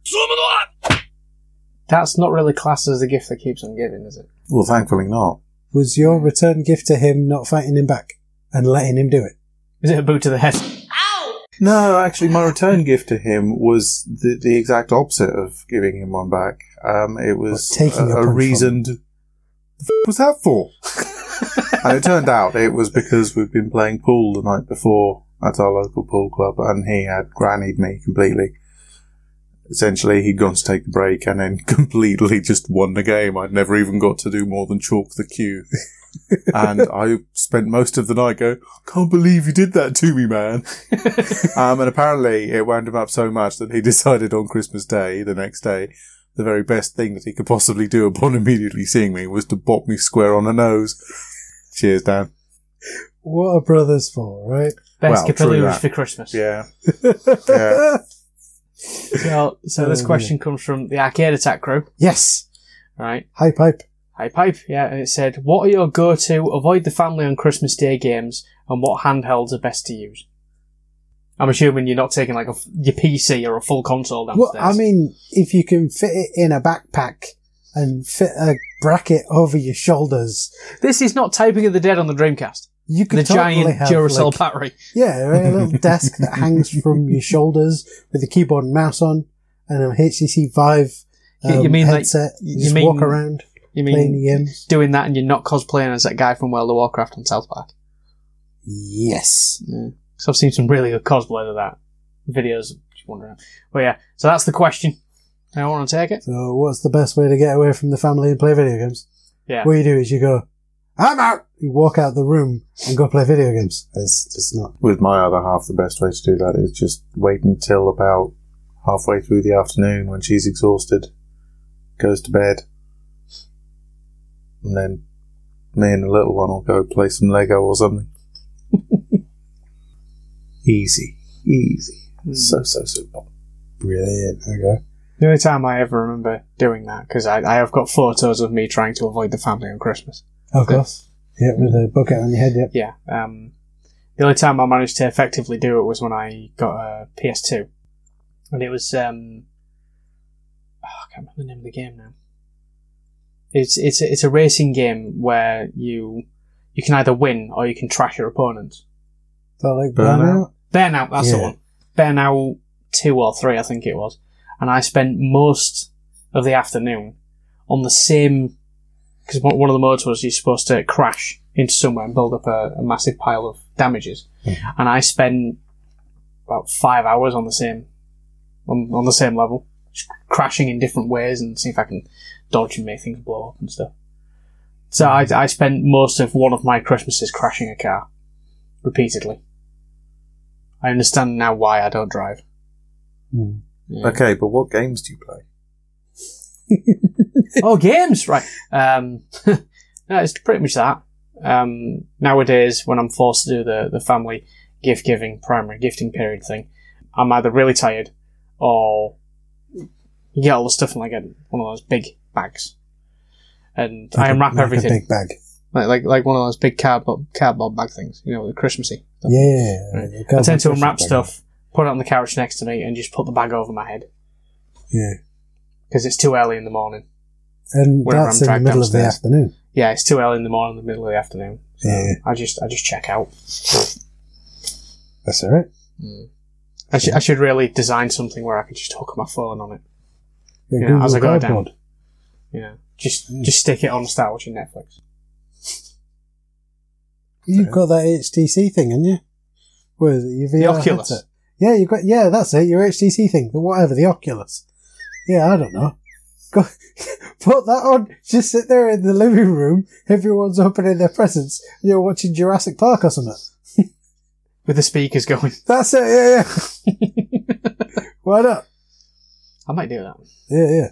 That's not really classed as the gift that keeps on giving, is it? Well, thankfully not. Was your return gift to him not fighting him back and letting him do it? Is it a boot to the head? Ow! No, actually, my return gift to him was the, the exact opposite of giving him one back. Um, it was or taking a, a, a reasoned... What the f*** was that for? And it turned out it was because we'd been playing pool the night before at our local pool club, and he had grannied me completely. Essentially, he'd gone to take a break and then completely just won the game. I'd never even got to do more than chalk the queue. And I spent most of the night going, I can't believe you did that to me, man. um, and apparently it wound him up so much that he decided on Christmas Day, the next day, the very best thing that he could possibly do upon immediately seeing me was to bop me square on the nose. Cheers, Dan. What are brothers for, right? Best well, capillos for Christmas. Yeah. yeah. So, so this question comes from the Arcade Attack crew. Yes. Right. Hi, Pipe. Hi, Pipe. Yeah, and it said, what are your go-to avoid the family on Christmas Day games, and what handhelds are best to use? I'm assuming you're not taking like a, your P C or a full console downstairs. Well, I mean, if you can fit it in a backpack and fit a bracket over your shoulders. This is not Typing of the Dead on the Dreamcast. You could the totally giant have, Duracell like, battery. Yeah, a little desk that hangs from your shoulders with a keyboard and mouse on, and a H T C Vive um, you mean headset. Like, you, you just mean, walk around you mean playing the games. Doing that, and you're not cosplaying as that guy from World of Warcraft on South Park. Yes. Yeah. So I've seen some really good cosplay of that. Videos, just wondering. But yeah, so that's the question. I don't want to take it. So what's the best way to get away from the family and play video games? Yeah. What you do is you go, I'm out! You walk out the room and go play video games. It's just not... With my other half, the best way to do that is just wait until about halfway through the afternoon when she's exhausted, goes to bed, and then me and the little one will go play some Lego or something. Easy. Easy. Mm. So, so, so brilliant. Okay. The only time I ever remember doing that, because I, I have got photos of me trying to avoid the family on Christmas. Of course. Yeah, with a bucket on your head, yep. Yeah. Um, the only time I managed to effectively do it was when I got a P S two. And it was... Um, oh, I can't remember the name of the game now. It's it's it's a racing game where you you can either win or you can trash your opponent. Is that like Burnout? Burnout, that's yeah. the one. Burnout two or three, I think it was. And I spent most of the afternoon on the same... Because one of the modes was you're supposed to crash into somewhere and build up a, a massive pile of damages. Mm. And I spent about five hours on the same on, on the same level, just crashing in different ways and see if I can dodge and make things blow up and stuff. So I, I spent most of one of my Christmases crashing a car, repeatedly. I understand now why I don't drive. Mm. Yeah. Okay, but what games do you play? oh, games! Right. Um, no, it's pretty much that. Um, nowadays, when I'm forced to do the, the family gift-giving, primary gifting period thing, I'm either really tired or you get all the stuff in like a, one of those big bags. And like I unwrap a, like everything. A big bag. Like, like like one of those big cardboard, cardboard bag things, you know, the Christmassy. Stuff. Yeah. Right. I tend to unwrap stuff, put it on the couch next to me, and just put the bag over my head. Yeah. Because it's too early in the morning. And that's I'm in the middle downstairs. Of the afternoon. Yeah, it's too early in the morning, the middle of the afternoon. So yeah. I just I just check out. That's all right. Mm. I, sh- yeah. I should really design something where I could just hook my phone on it. Yeah, you know, as I go down. You know, just, mm. just stick it on and start watching Netflix. You've got that H T C thing, haven't you? What is it? Your V R the Oculus. Headset? Yeah, you've got, yeah, that's it, your H T C thing. Whatever, the Oculus. Yeah, I don't know. Go, put that on. Just sit there in the living room. Everyone's opening their presents. You're watching Jurassic Park or something. With the speakers going. That's it, yeah, yeah. Why not? I might do that. Yeah, yeah.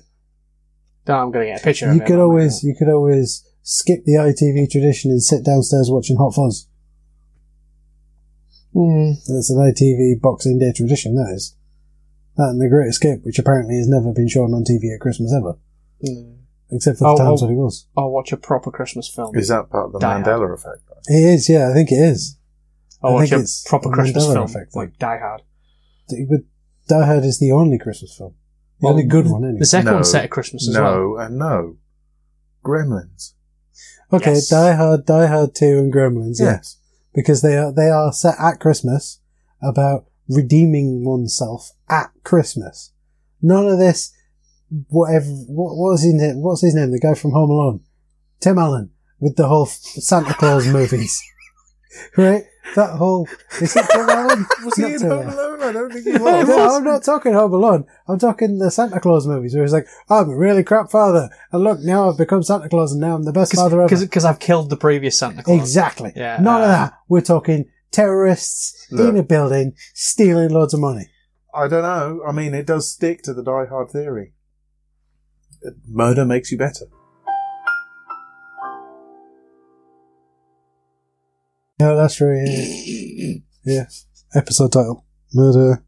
No, I'm going to get a picture you of it. Could always, you could always skip the I T V tradition and sit downstairs watching Hot Fuzz. Mm. That's an I T V Boxing Day tradition, that is. That and The Great Escape, which apparently has never been shown on T V at Christmas ever. Mm. Except for the I'll, times that it was. I'll watch a proper Christmas film. Is that part of the Die Mandela Hard. Effect? Though? It is, yeah, I think it is. I'll I watch think a it's proper Christmas Mandela film, effect, like Die Hard. But Die Hard is the only Christmas film. The well, only good one, anyway. The second no, one's set at Christmas as no, well. No, and no. Gremlins. Okay, yes. Die Hard, Die Hard two and Gremlins, yes. yes. Because they are, they are set at Christmas about... redeeming oneself at Christmas. None of this whatever what, what was his name what's his name the guy from Home Alone, Tim Allen, with the whole Santa Claus movies. Right, that whole is it Tim Allen was he in Home Alone? Alone I don't think he was. No, I'm not talking Home Alone, I'm talking the Santa Claus movies where he's like, I'm a really crap father and look, now I've become Santa Claus and now I'm the best Cause, father ever because I've killed the previous Santa Claus. Exactly, yeah, none uh, of that. We're talking terrorists Look, in a building stealing loads of money. I don't know. I mean, it does stick to the Die Hard theory. Murder makes you better. No, that's right. Yeah. Yeah. Episode title. Murder.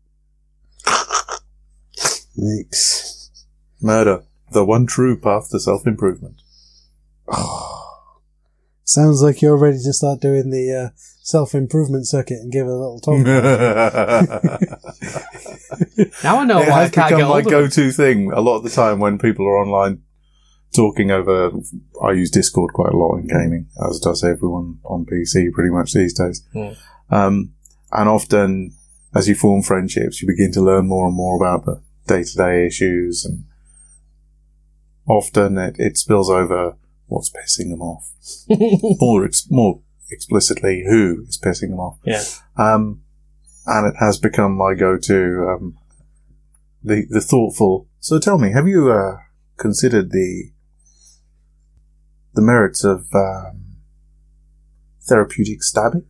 Makes. Murder. The one true path to self-improvement. Oh. Sounds like you're ready to start doing the uh, self-improvement circuit and give it a little talk. Now I know it why I can't get my go-to thing a lot of the time when people are online talking over. I use Discord quite a lot in gaming, as does everyone on P C pretty much these days. Mm. Um, and often, as you form friendships, you begin to learn more and more about the day-to-day issues, and often it, it spills over what's pissing them off. more, ex- more explicitly, who is pissing them off. Yeah. Um, and it has become my go-to. Um, the the thoughtful. So tell me, have you uh, considered the the merits of um, therapeutic stabbing?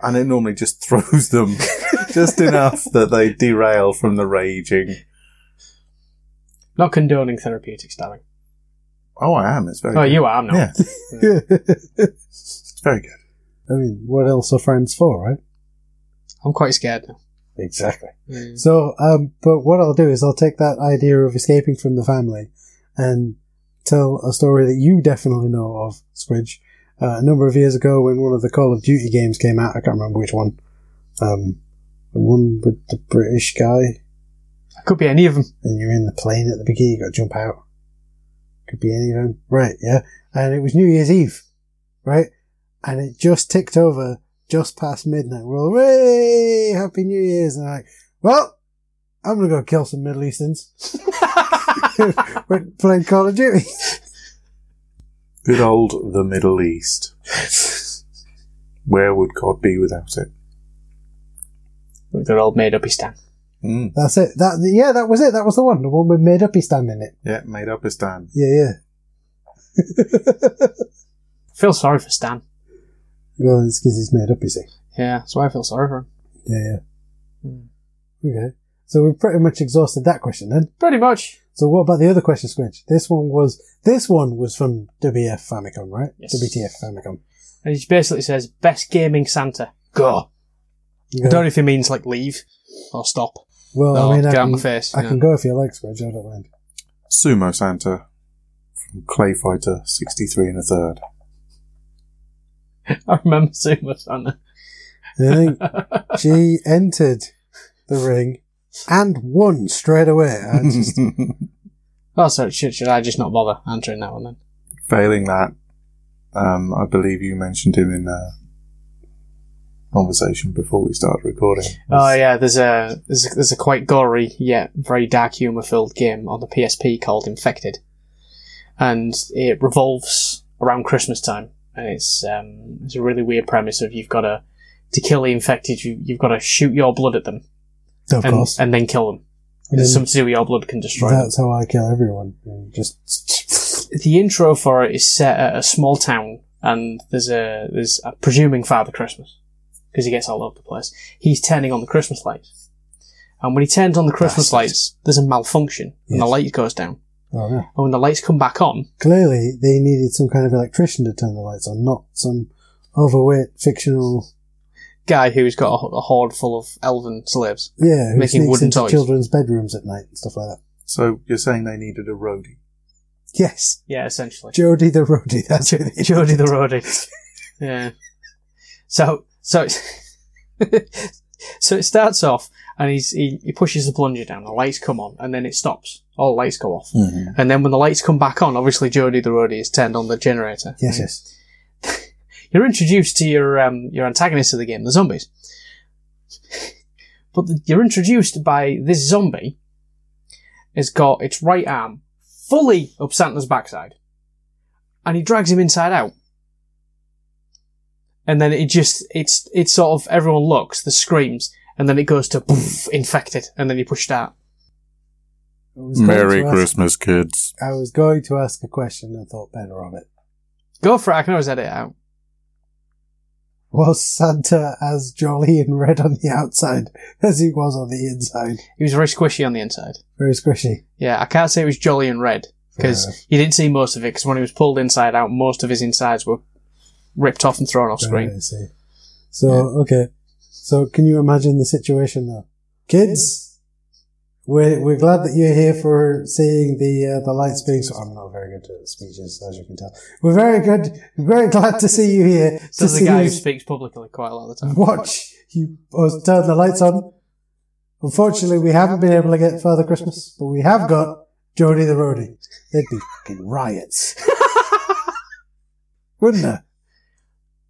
And it normally just throws them just enough that they derail from the raging. Not condoning therapeutic stabbing. Oh, I am. It's very oh, good. You are, I'm not. Yeah. Yeah. It's very good. I mean, what else are friends for, right? I'm quite scared now. Exactly. Mm. So, um, but what I'll do is I'll take that idea of escaping from the family and tell a story that you definitely know of, Squidge. Uh, a number of years ago when one of the Call of Duty games came out, I can't remember which one. Um, the one with the British guy. Could be any of them. And you're in the plane at the beginning, you got to jump out. Could be any of them. Right, yeah. And it was New Year's Eve, right? And it just ticked over just past midnight. We're all, hey, Happy New Year's. And I'm like, well, I'm going to go kill some Middle Easterns. We're playing Call of Duty. Good old the Middle East. Where would God be without it? Good old made-upistan. Mm. That's it. That yeah, that was it. That was the one. The one with Made Upistan in it. Yeah, Made Upistan. Yeah, yeah. I feel sorry for Stan. Well, it's because he's made up, you see. Yeah, that's why I feel sorry for him. Yeah, yeah. Mm. Okay. So we've pretty much exhausted that question then. Pretty much. So what about the other question, Squidge? This one was this one was from W F Famicom, right? Yes. W T F Famicom. And he basically says, best gaming Santa. Go. Yeah. I don't know if he means like leave or stop. Well, no, I mean, I can, my face, I yeah. can go if you like, Squidge, I don't mind. Sumo Santa from Clay Fighter sixty-three and a third. I remember Sumo Santa. I think she entered the ring and won straight away. I just... oh, so should, should I just not bother answering that one then? Failing that, um, I believe you mentioned him in... Uh, conversation before we started recording. It's oh yeah, there's a there's a, there's a quite gory yet very dark humour filled game on the P S P called Infected, and it revolves around Christmas time, and it's um it's a really weird premise of you've got to to kill the infected, you you've got to shoot your blood at them, of and, course, and then kill them. And it's something to do with your blood can destroy. That's them. How I kill everyone. Just the intro for it is set at a small town, and there's a there's a presuming Father Christmas. Because he gets all over the place. He's turning on the Christmas lights. And when he turns on the Christmas lights, there's a malfunction. Yes. And the light goes down. Oh, yeah. And when the lights come back on... Clearly, they needed some kind of electrician to turn the lights on, not some overweight, fictional... guy who's got a, a horde full of elven slaves. Yeah, who making wooden into toys. Children's bedrooms at night and stuff like that. So, you're saying they needed a roadie? Yes. Yeah, essentially. Jodie the roadie, that's who they Jodie the roadie. Yeah. So... So, it's so it starts off, and he's, he he pushes the plunger down. The lights come on, and then it stops. All the lights go off, mm-hmm. And then when the lights come back on, obviously Jodie the roadie has turned on the generator. Yes, yes. You're introduced to your um your antagonist of the game, the zombies. But the, you're introduced by this zombie. Has got its right arm fully up Santa's backside, and he drags him inside out. And then it just, it's it's sort of, everyone looks, the screams, and then it goes to poof, infected, and then you push start. Merry Christmas, ask, kids. I was going to ask a question and thought better of it. Go for it, I can always edit it out. Was Santa as jolly and red on the outside as he was on the inside? He was very squishy on the inside. Very squishy. Yeah, I can't say it was jolly and red. because yeah. you didn't see most of it, because when he was pulled inside out, most of his insides were ripped off and thrown off screen. Right, I see. So, yeah. okay. So, can you imagine the situation, though? Kids, we're, we're glad that you're here for seeing the uh, the light speaks. I'm not very good at speeches, as you can tell. We're very good. Very glad to see you here. So to the see guy who speaks publicly quite a lot of the time. Watch you us turn the lights on. Unfortunately, we haven't been able to get Father Christmas, but we have got Jody the Roadie. There'd be fucking riots. Wouldn't there?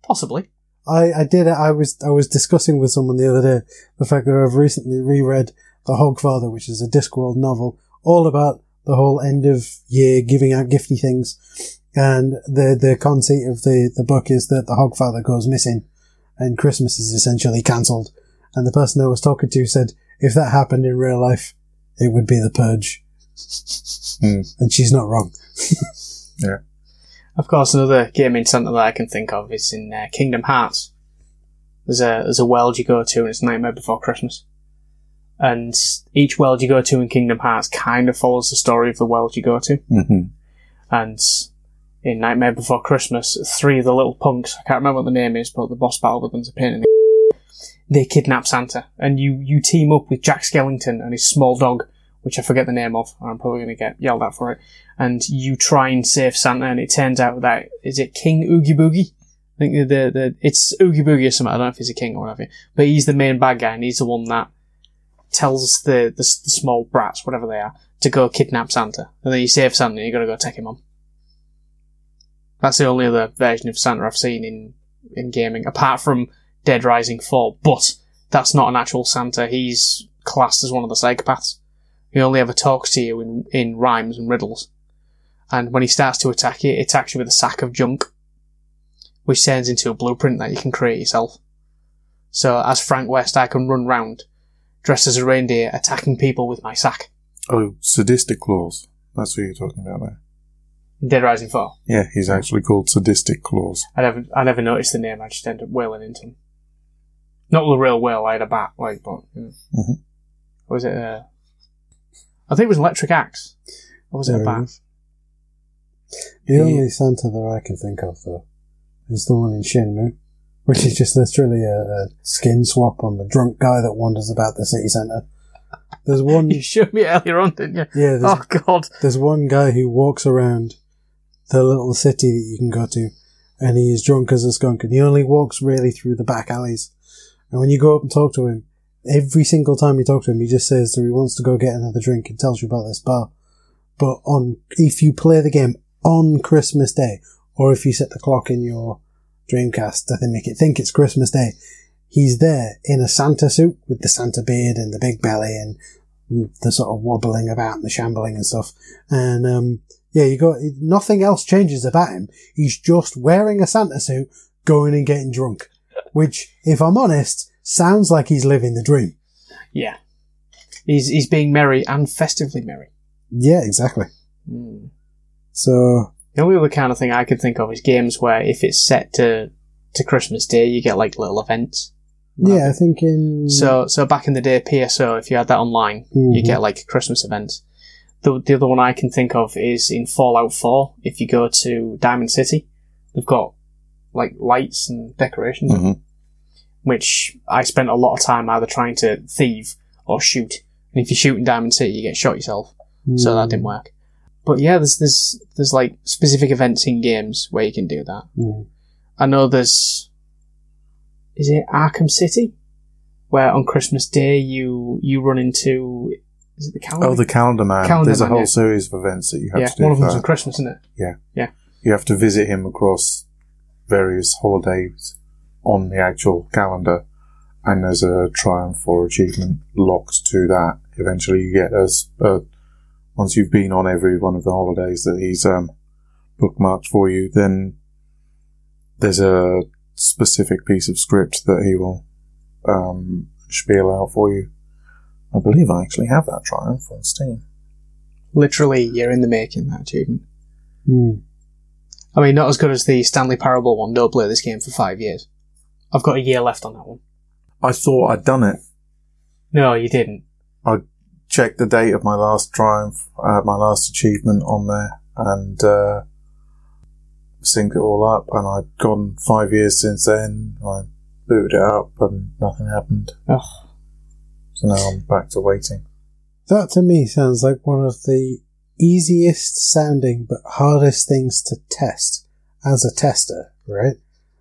Possibly. I, I did. I was I was discussing with someone the other day the fact that I've recently reread The Hogfather, which is a Discworld novel, all about the whole end of year giving out gifty things. And the the conceit of the, the book is that The Hogfather goes missing and Christmas is essentially cancelled. And the person I was talking to said, if that happened in real life, it would be the Purge. Mm. And she's not wrong. Yeah. Of course, another gaming centre that I can think of is in uh, Kingdom Hearts. There's a there's a world you go to, and it's Nightmare Before Christmas. And each world you go to in Kingdom Hearts kind of follows the story of the world you go to. Mm-hmm. And in Nightmare Before Christmas, three of the little punks, I can't remember what the name is, but the boss battle with them's a pain in the they kidnap Santa. And you, you team up with Jack Skellington and his small dog, which I forget the name of, or I'm probably going to get yelled at for it, and you try and save Santa, and it turns out that, is it King Oogie Boogie? I think the, the, the it's Oogie Boogie or something, I don't know if he's a king or whatever, but he's the main bad guy, and he's the one that tells the, the, the small brats, whatever they are, to go kidnap Santa, and then you save Santa, and you've got to go take him on. That's the only other version of Santa I've seen in, in gaming, apart from Dead Rising four, but that's not an actual Santa, he's classed as one of the psychopaths. He only ever talks to you in, in rhymes and riddles. And when he starts to attack you, it attacks you with a sack of junk, which turns into a blueprint that you can create yourself. So, as Frank West, I can run round, dressed as a reindeer, attacking people with my sack. Oh, Sadistic Claus. That's what you're talking about there. Dead Rising four. Yeah, he's actually called Sadistic Claus. I never, I never noticed the name, I just ended up wailing into him. Not the real whale, I had a bat, like, but... You know. Mm-hmm. What was it, uh... I think it was an electric axe. Or was it a bath? The yeah. only Santa that I can think of, though, is the one in Shenmue, which is just literally a, a skin swap on the drunk guy that wanders about the city centre. There's one... You showed me earlier on, didn't you? Yeah. Oh, God. There's one guy who walks around the little city that you can go to, and he is drunk as a skunk, and he only walks really through the back alleys. And when you go up and talk to him, every single time you talk to him, he just says that he wants to go get another drink and tells you about this bar. But on if you play the game on Christmas Day, or if you set the clock in your Dreamcast, I think make it think it's Christmas Day, he's there in a Santa suit with the Santa beard and the big belly and the sort of wobbling about and the shambling and stuff. And um yeah, you got nothing else changes about him. He's just wearing a Santa suit, going and getting drunk. Which, if I'm honest, sounds like he's living the dream. Yeah. He's he's being merry and festively merry. Yeah, exactly. Mm. So... The only other kind of thing I could think of is games where if it's set to, to Christmas Day, you get, like, little events. Yeah, I, I think in... So, so back in the day, P S O, if you had that online, mm-hmm. you get, like, Christmas events. The, the other one I can think of is in Fallout four, if you go to Diamond City, they've got, like, lights and decorations. Mm-hmm. Which I spent a lot of time either trying to thieve or shoot. And if you shoot in Diamond City, you get shot yourself. Mm. So that didn't work. But yeah, there's there's there's like specific events in games where you can do that. Mm. I know there's... Is it Arkham City? Where on Christmas Day you you run into... Is it the Calendar? Oh, the Calendar Man. Calendar there's Man, a whole yeah. series of events that you have yeah, to do. Yeah, one of them's on Christmas, isn't it? Yeah. Yeah. You have to visit him across various holidays on the actual calendar, and there's a triumph or achievement locked to that. Eventually you get as uh, once you've been on every one of the holidays that he's um, bookmarked for you, then there's a specific piece of script that he will um, spiel out for you. I believe I actually have that triumph on Steam. Literally, you're in the making, that achievement. Mm. I mean, not as good as the Stanley Parable one. Don't play this game for five years. I've got a year left on that one. I thought I'd done it. No, you didn't. I check the date of my last triumph, uh, my last achievement on there, and uh, synced it all up. And I'd gone five years since then. I booted it up, and nothing happened. Ugh. So now I'm back to waiting. That to me sounds like one of the easiest sounding but hardest things to test as a tester, right?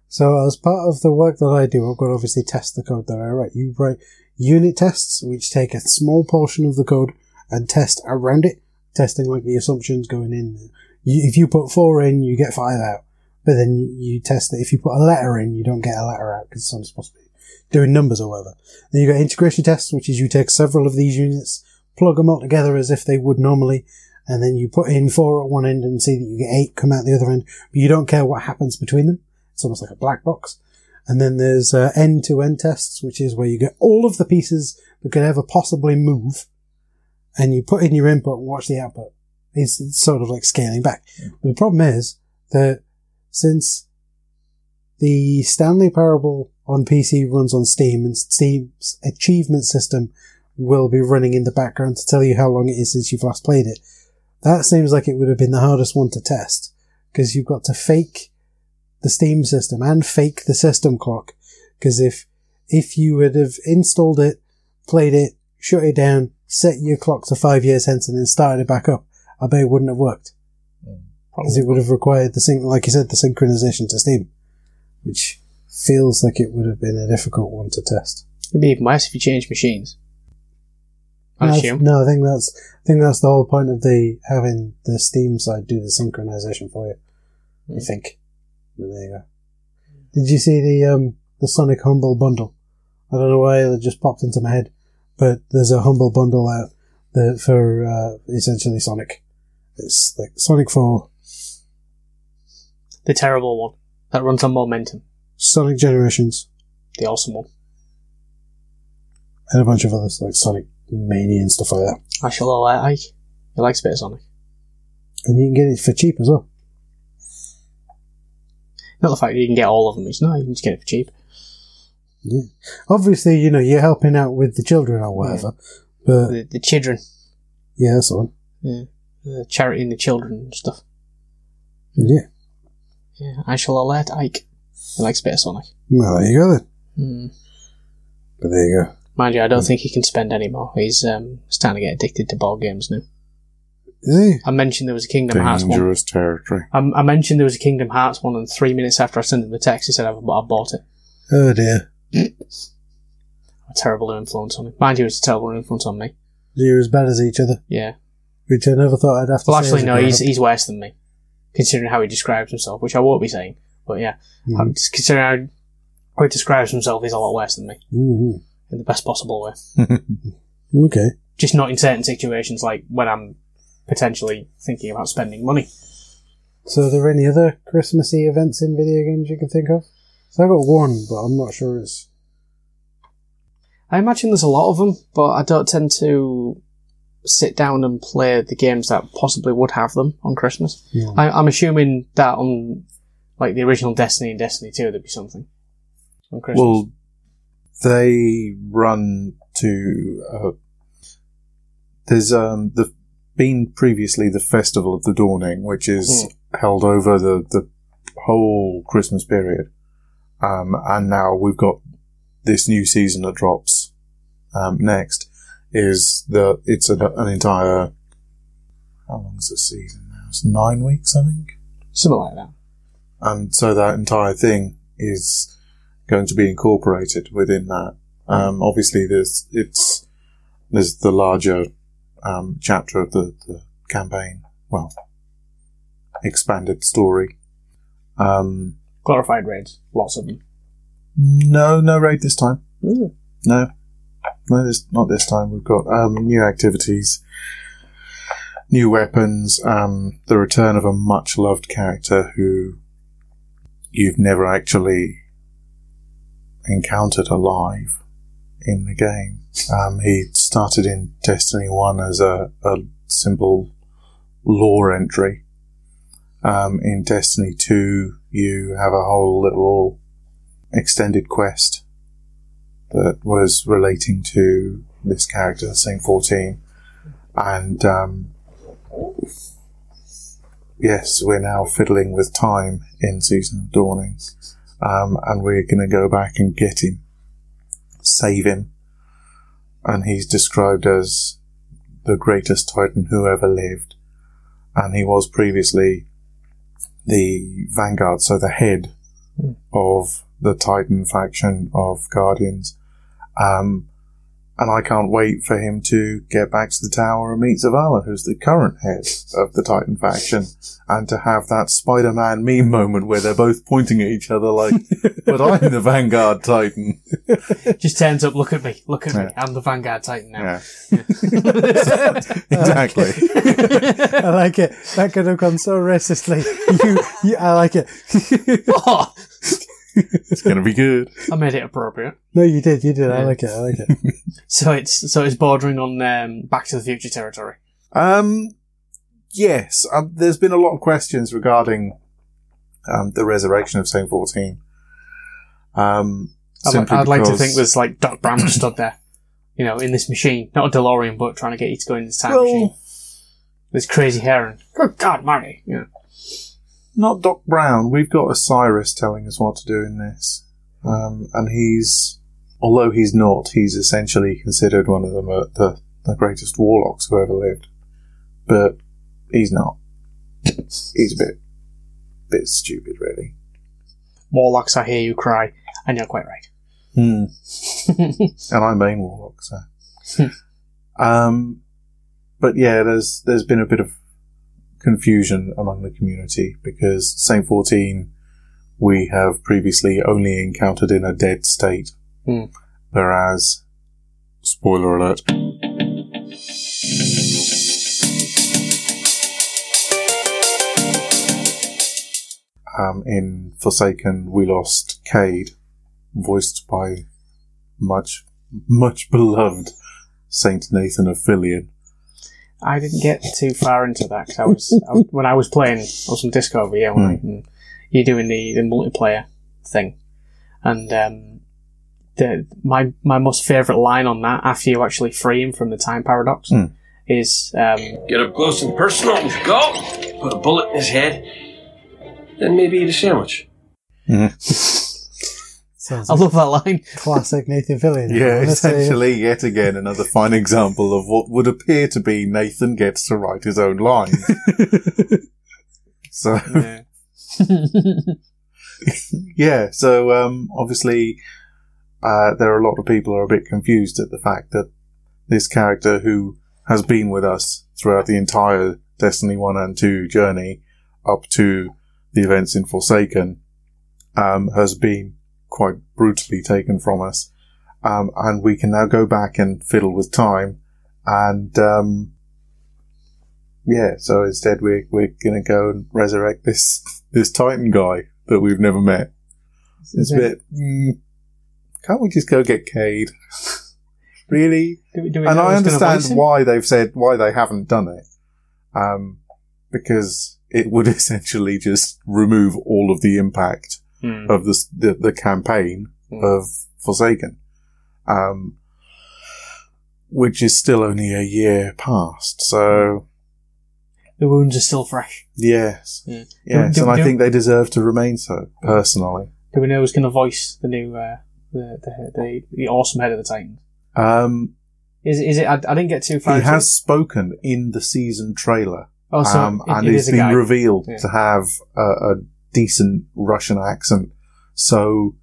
So as part of the work that I do, I've got to obviously test the code that I write. You write unit tests, which take a small portion of the code and test around it, testing like the assumptions going in. You, if you put four in, you get five out. But then you, you test that if you put a letter in, you don't get a letter out because it's only supposed to be doing numbers or whatever. Then you got integration tests, which is you take several of these units, plug them all together as if they would normally, and then you put in four at one end and see that you get eight come out the other end, but you don't care what happens between them. It's almost like a black box. And then there's uh, end-to-end tests, which is where you get all of the pieces that could ever possibly move, and you put in your input and watch the output. It's, it's sort of like scaling back. Yeah. But the problem is that since the Stanley Parable on P C runs on Steam, and Steam's achievement system will be running in the background to tell you how long it is since you've last played it, that seems like it would have been the hardest one to test, because you've got to fake the Steam system and fake the system clock, because if if you would have installed it, played it, shut it down, set your clock to five years hence and then started it back up, I bet it wouldn't have worked, because it would have required the sync, like you said, the synchronization to Steam, which feels like it would have been a difficult one to test. It'd be even worse if you changed machines. I assume. No, I think that's I think that's the whole point of the having the Steam side do the synchronization for you. Mm. I think. But there you go. Did you see the um the Sonic Humble Bundle? I don't know why it just popped into my head, but there's a Humble Bundle out that for uh, essentially Sonic. It's like Sonic four, the terrible one that runs on Momentum, Sonic Generations, the awesome one, and a bunch of others like Sonic Mania and stuff like that. I shall all like Ike. He likes a bit of Sonic. And you can get it for cheap as well. Not the fact that you can get all of them, it's not, you can just get it for cheap. Yeah. Obviously, you know, you're helping out with the children or whatever. Yeah. But the, the children. Yeah, that's the one. Yeah. The charity and the children and stuff. Yeah. Yeah, I shall all like Ike. He likes a bit of Sonic. Well, there you go then. Mm. But there you go. Mind you, I don't think he can spend any more. He's um, starting to get addicted to board games now. Is he? I mentioned there was a Kingdom Hearts one. Dangerous territory. I, I mentioned there was a Kingdom Hearts one, and three minutes after I sent him the text, he said, I've, I've bought it. Oh, dear. A terrible influence on him. Mind you, it was a terrible influence on me. You're as bad as each other. Yeah. Which I never thought I'd have to well, say. Well, actually, no, he's, he's worse than me, considering how he describes himself, which I won't be saying. But, yeah, mm-hmm. Considering how he describes himself, he's a lot worse than me. Mm-hmm. In the best possible way. Okay. Just not in certain situations, like when I'm potentially thinking about spending money. So are there any other Christmassy events in video games you can think of? So I've got one, but I'm not sure it's... I imagine there's a lot of them, but I don't tend to sit down and play the games that possibly would have them on Christmas. Yeah. I, I'm assuming that on like the original Destiny and Destiny two, there'd be something on Christmas. Well, they run to uh, there's um the been previously the Festival of the Dawning, which is mm. held over the, the whole Christmas period, um, and now we've got this new season that drops um, next. Is the it's an, an entire how long is the season now? It's nine weeks, I think, something like that. And so that entire thing is going to be incorporated within that. Um, obviously, there's it's there's the larger um, chapter of the, the campaign, well, expanded story. Um, Glorified raids, lots of them. No, no raid this time. Ooh. No, no, this, not this time. We've got um, new activities, new weapons, um, the return of a much-loved character who you've never actually encountered alive in the game. Um, he started in Destiny one as a, a simple lore entry. Um, in Destiny two, you have a whole little extended quest that was relating to this character, Saint fourteen, and um, yes, we're now fiddling with time in Season of Dawning, um, and we're going to go back and get him, save him, and he's described as the greatest Titan who ever lived, and he was previously the Vanguard, so the head of the Titan faction of Guardians, um, and I can't wait for him to get back to the tower and meet Zavala, who's the current head of the Titan faction, and to have that Spider-Man meme moment where they're both pointing at each other like, but I'm the Vanguard Titan. Just turns up, look at me, look at yeah. me, I'm the Vanguard Titan now. Yeah. Yeah. Exactly. I like it. That could have gone so racistly. You, you, I like it. What? It's going to be good. I made it appropriate. No, you did. You did. Yeah. I like it. I like it. So it's so it's bordering on um, Back to the Future territory. Um, yes. Um, there's been a lot of questions regarding um, the resurrection of Saint fourteen. Um, I'd, like, I'd because... like to think there's like Doc Brown stood there, you know, in this machine, not a DeLorean, but trying to get you to go in this time well... machine. This crazy heron. Good God, Marty. Yeah. Not Doc Brown. We've got Osiris telling us what to do in this. Um, and he's, although he's not, he's essentially considered one of the, the, the greatest warlocks who ever lived. But he's not. He's a bit, bit stupid, really. Warlocks, I hear you cry, and you're quite right. Hmm. And I'm main warlock, so. um, but yeah, there's there's been a bit of confusion among the community because Saint fourteen we have previously only encountered in a dead state, mm. whereas spoiler alert, um, in Forsaken we lost Cade, voiced by much much beloved Saint Nathan of Filion. I didn't get too far into that because I was I, when I was playing, I was on Discord over here, mm. and you're doing the, the multiplayer thing, and um, the my my most favourite line on that after you actually free him from the time paradox mm. is um, get up close and personal and go put a bullet in his head, then maybe eat a sandwich. Mm. Sounds I like love that line. Classic Nathan Fillion. Yeah, essentially yet again another fine example of what would appear to be Nathan gets to write his own lines. So, yeah. yeah. So um, obviously, uh, there are a lot of people who are a bit confused at the fact that this character who has been with us throughout the entire Destiny one and two journey up to the events in Forsaken um, has been quite brutally taken from us, um, and we can now go back and fiddle with time, and um, yeah, so instead we're, we're going to go and resurrect this this Titan guy that we've never met. It's a bit mm, can't we just go get Cade? Really? Do we, do we and I understand why they've said why they haven't done it, um, because it would essentially just remove all of the impact Mm. of the, the the campaign mm. of Forsaken, um, which is still only a year past, so the wounds are still fresh. Yes, yeah. yes, do, do, and do, I think they deserve to remain so. Personally, do we know who's going to voice the new uh, the, the the the awesome head of the Titans? Um, is is it? I, I didn't get too far. He has it. spoken in the season trailer, oh, so um, it, and it it's been revealed yeah. to have a. a decent Russian accent, so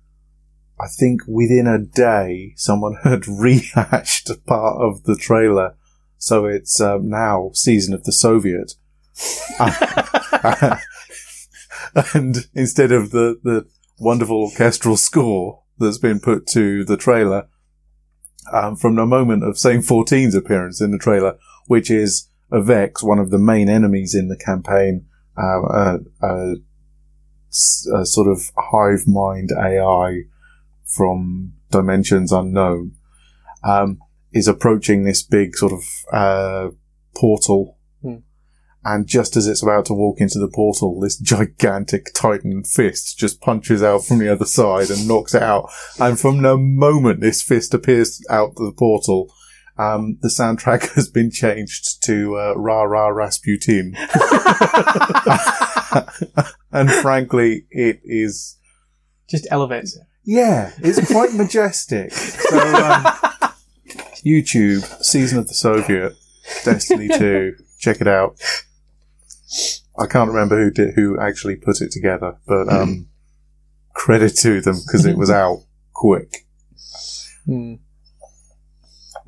I think within a day someone had rehashed a part of the trailer, so it's um, now Season of the Soviet, and instead of the, the wonderful orchestral score that's been put to the trailer um, from the moment of Saint fourteen's appearance in the trailer, which is a Vex, one of the main enemies in the campaign, um, uh, uh a sort of hive mind A I from dimensions unknown, um, is approaching this big sort of uh, portal, mm. and just as it's about to walk into the portal, this gigantic Titan fist just punches out from the other side and knocks it out, and from the moment this fist appears out of the portal, Um, the soundtrack has been changed to uh, Ra Ra Rasputin. And frankly, it is... Just elevates it. Yeah, it's quite majestic. So, um, YouTube, Season of the Soviet, Destiny two, check it out. I can't remember who did, who actually put it together, but um, credit to them, because it was out quick. Mm.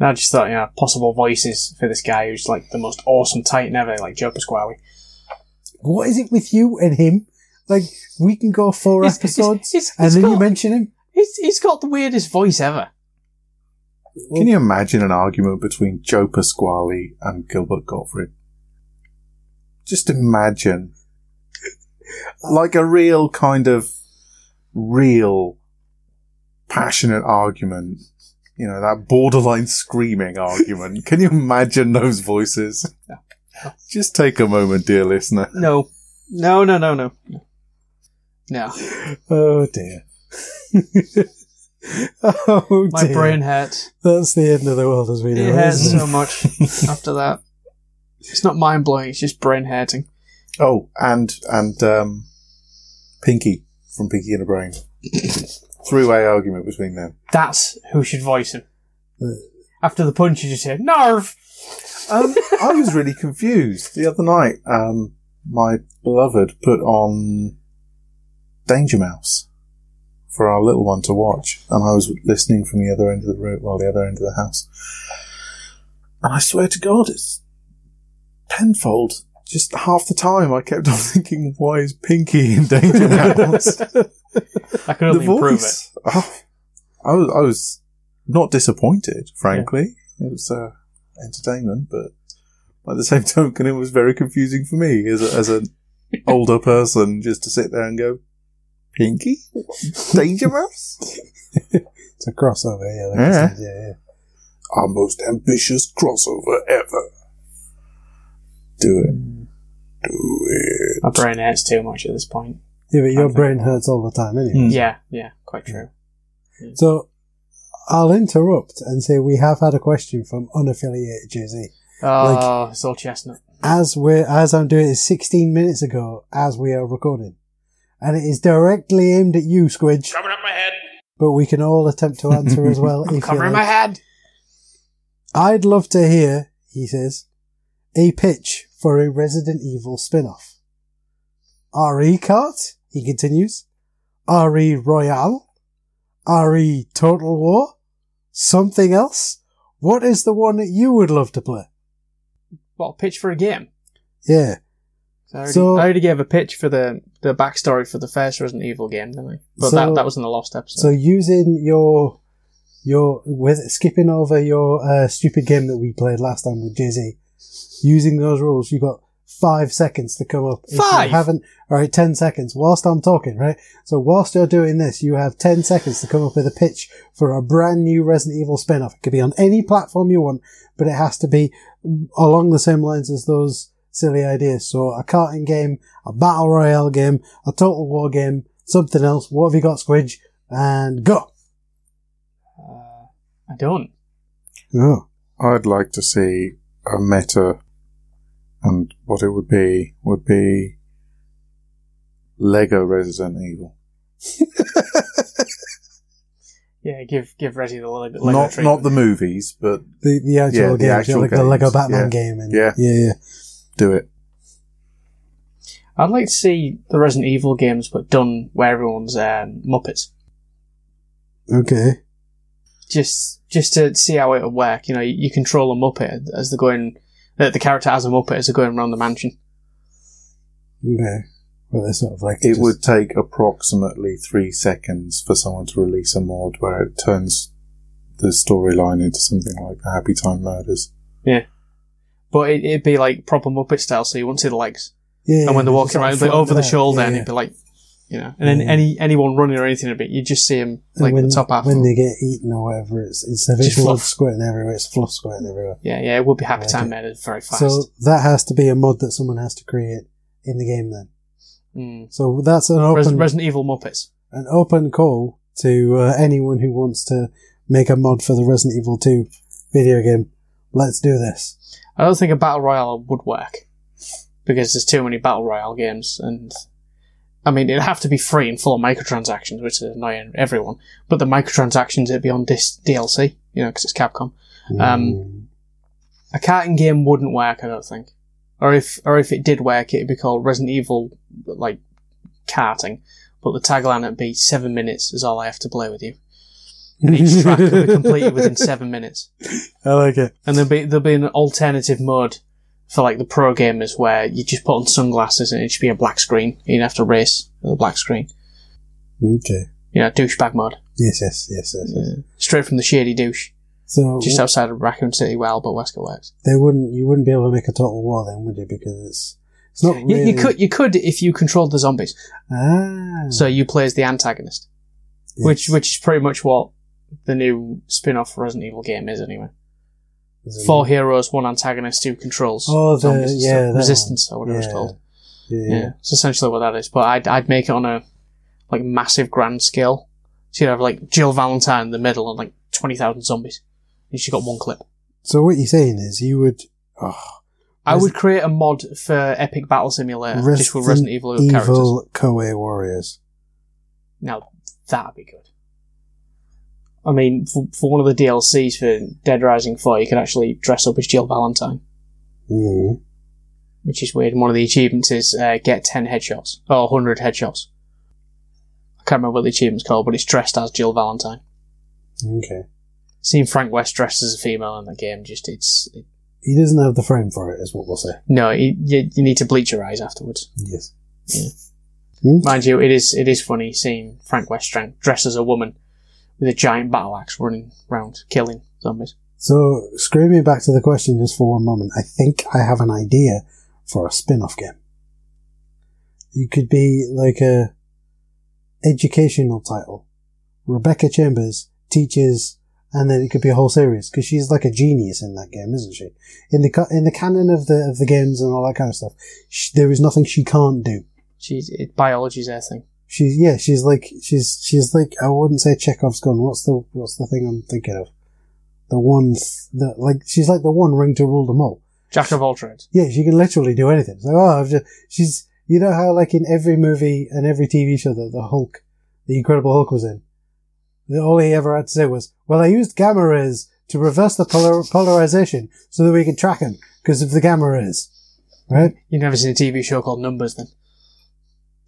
Now I just thought, you know, possible voices for this guy who's like the most awesome titan ever, like Joe Pasquale. What is it with you and him? Like, we can go four it's, episodes, it's, it's, and it's then got, you mention him. He's he's got the weirdest voice ever. Well, can you imagine an argument between Joe Pasquale and Gilbert Gottfried? Just imagine. Like a real kind of real passionate argument. You know, that borderline screaming argument. Can you imagine those voices? No. Just take a moment, dear listener. No. No, no, no, no. No. Oh, dear. Oh, My dear. brain hurts. That's the end of the world as we know it. It hurts so much after that. It's not mind-blowing, it's just brain hurting. Oh, and and um, Pinky from Pinky and the Brain. Three-way argument between them. That's who should voice him. After the punch, you just hear, Narv! Um, I was really confused the other night. Um, my beloved put on Danger Mouse for our little one to watch, and I was listening from the other end of the room, well, the other end of the house. And I swear to God, it's Penfold. Just half the time I kept on thinking, why is Pinky in Danger Mouse? I could only improve it. Oh, I, was, I was not disappointed, frankly. Yeah. It was uh, entertainment, but by the same token, it was very confusing for me as a, as an older person just to sit there and go, Pinky? Danger Mouse? It's a crossover, yeah. Yeah. Said, yeah, yeah. Our most ambitious crossover ever. Do it. Do it. My brain hurts too much at this point. Yeah, but your brain hurts all the time, anyway. Mm. Yeah, yeah, quite true. Yeah. So, I'll interrupt and say we have had a question from unaffiliated Jay-Z. Oh, like, it's all chestnut. As we're, as I'm doing it sixteen minutes ago, as we are recording. And it is directly aimed at you, Squidge. Covering up my head. But we can all attempt to answer as well. I'm if covering my head. I'd love to hear, he says, a pitch for a Resident Evil spin-off. R E Kart, he continues. R E Royale. R E Total War. Something else. What is the one that you would love to play? What, a pitch for a game? Yeah. So I, already, so, I already gave a pitch for the, the backstory for the first Resident Evil game, didn't I? But so, that, that was in the last episode. So using your... your with skipping over your uh, stupid game that we played last time with Jay-Z, using those rules, you've got five seconds to come up. If five? You haven't, all right, ten seconds, whilst I'm talking, right? So whilst you're doing this, you have ten seconds to come up with a pitch for a brand new Resident Evil spin-off. It could be on any platform you want, but it has to be along the same lines as those silly ideas. So a karting game, a battle royale game, a total war game, something else. What have you got, Squidge? And go! Uh, I don't. Oh. I'd like to see a meta, and what it would be would be Lego Resident Evil. Yeah, give give Resi the little bit Lego not treatment. Not the movies, but the the actual yeah, the games, actual like games. The Lego Batman yeah. game, and yeah. yeah, yeah, do it. I'd like to see the Resident Evil games, but done where everyone's um, Muppets. Okay. Just just to see how it'll work, you know, you, you control a Muppet as they're going. The, the character has a Muppet as they're going around the mansion. Okay. Well, they're sort of like it just... would take approximately three seconds for someone to release a mod where it turns the storyline into something like the Happy Time Murders. Yeah, but it, it'd be like proper Muppet style, so you wouldn't see the legs. Yeah. And when they're walking around, it'd be over the shoulder, yeah, and it'd be like. You know, and then yeah. any anyone running or anything a bit, you just see them like when, the top half. When they get eaten or whatever, it's it's the visual fluff squirting everywhere. It's fluff squirting everywhere. Yeah, yeah, it would be Happy like Time Murder very fast. So that has to be a mod that someone has to create in the game then. Mm. So that's an open Res- Resident Evil Muppets. An open call to uh, anyone who wants to make a mod for the Resident Evil two video game. let's do this. I don't think a Battle Royale would work, because there's too many Battle Royale games, and I mean, it'd have to be free and full of microtransactions, which is annoying everyone, but the microtransactions, it'd be on disc D L C, you know, because it's Capcom. Mm. Um, a karting game wouldn't work, I don't think. Or if or if it did work, it'd be called Resident Evil, like, karting, but the tagline would be, seven minutes is all I have to play with you. And each track will be completed within seven minutes. I like it. And there'll be there'll be an alternative mode for like the pro gamers where you just put on sunglasses and it should be a black screen. You'd have to race with a black screen. Okay. You know, douchebag mode. Yes, yes, yes, yes. yes. Yeah. Straight from the shady douche. So just outside of Raccoon City, well, but Wesker works. They wouldn't. You wouldn't be able to make a Total War then, would you? Because it's it's not really. You, you could you could if you controlled the zombies. Ah. So you play as the antagonist, yes. which which is pretty much what the new spin-off Resident Evil game is anyway. Isn't Four it? heroes, one antagonist, two controls. Oh, the, yeah, Resistance, one. or whatever yeah. it's called. Yeah, yeah. yeah, it's essentially what that is. But I'd I'd make it on a like massive grand scale. So you'd have like Jill Valentine in the middle and like twenty thousand zombies, and she got one clip. So what you're saying is you would. Oh, I Res- would create a mod for Epic Battle Simulator Resident just with Resident Evil, Evil characters. Evil Koei Warriors. Now that'd be good. I mean, for, for one of the D L Cs for Dead Rising four, you could actually dress up as Jill Valentine. Mm. Which is weird. And one of the achievements is uh, get ten headshots. Or one hundred headshots. I can't remember what the achievement's called, but it's dressed as Jill Valentine. Okay. Seeing Frank West dressed as a female in the game, just it's... It, he doesn't have the frame for it, is what we'll say. No, he, you, you need to bleach your eyes afterwards. Yes. Yeah. Mm. Mind you, it is it is funny seeing Frank West dressed as a woman with a giant battle axe running round, killing zombies. So, screw me back to the question just for one moment. I think I have an idea for a spin-off game. You could be like a educational title. Rebecca Chambers teaches, and then it could be a whole series, because she's like a genius in that game, isn't she? In the in the canon of the of the games and all that kind of stuff, she, there is nothing she can't do. She's, it, biology's her thing. She's yeah, she's like she's she's like I wouldn't say Chekhov's gun. What's the what's the thing I'm thinking of? The one th- the like she's like the one ring to rule them all. Jack of all trades. Yeah, she can literally do anything. It's like oh, I've just, she's you know how like in every movie and every T V show that the Hulk, the Incredible Hulk was in, the, all he ever had to say was, "Well, I used gamma rays to reverse the polar- polarization so that we could track him because of the gamma rays." Right? You've never seen a T V show called Numbers, then?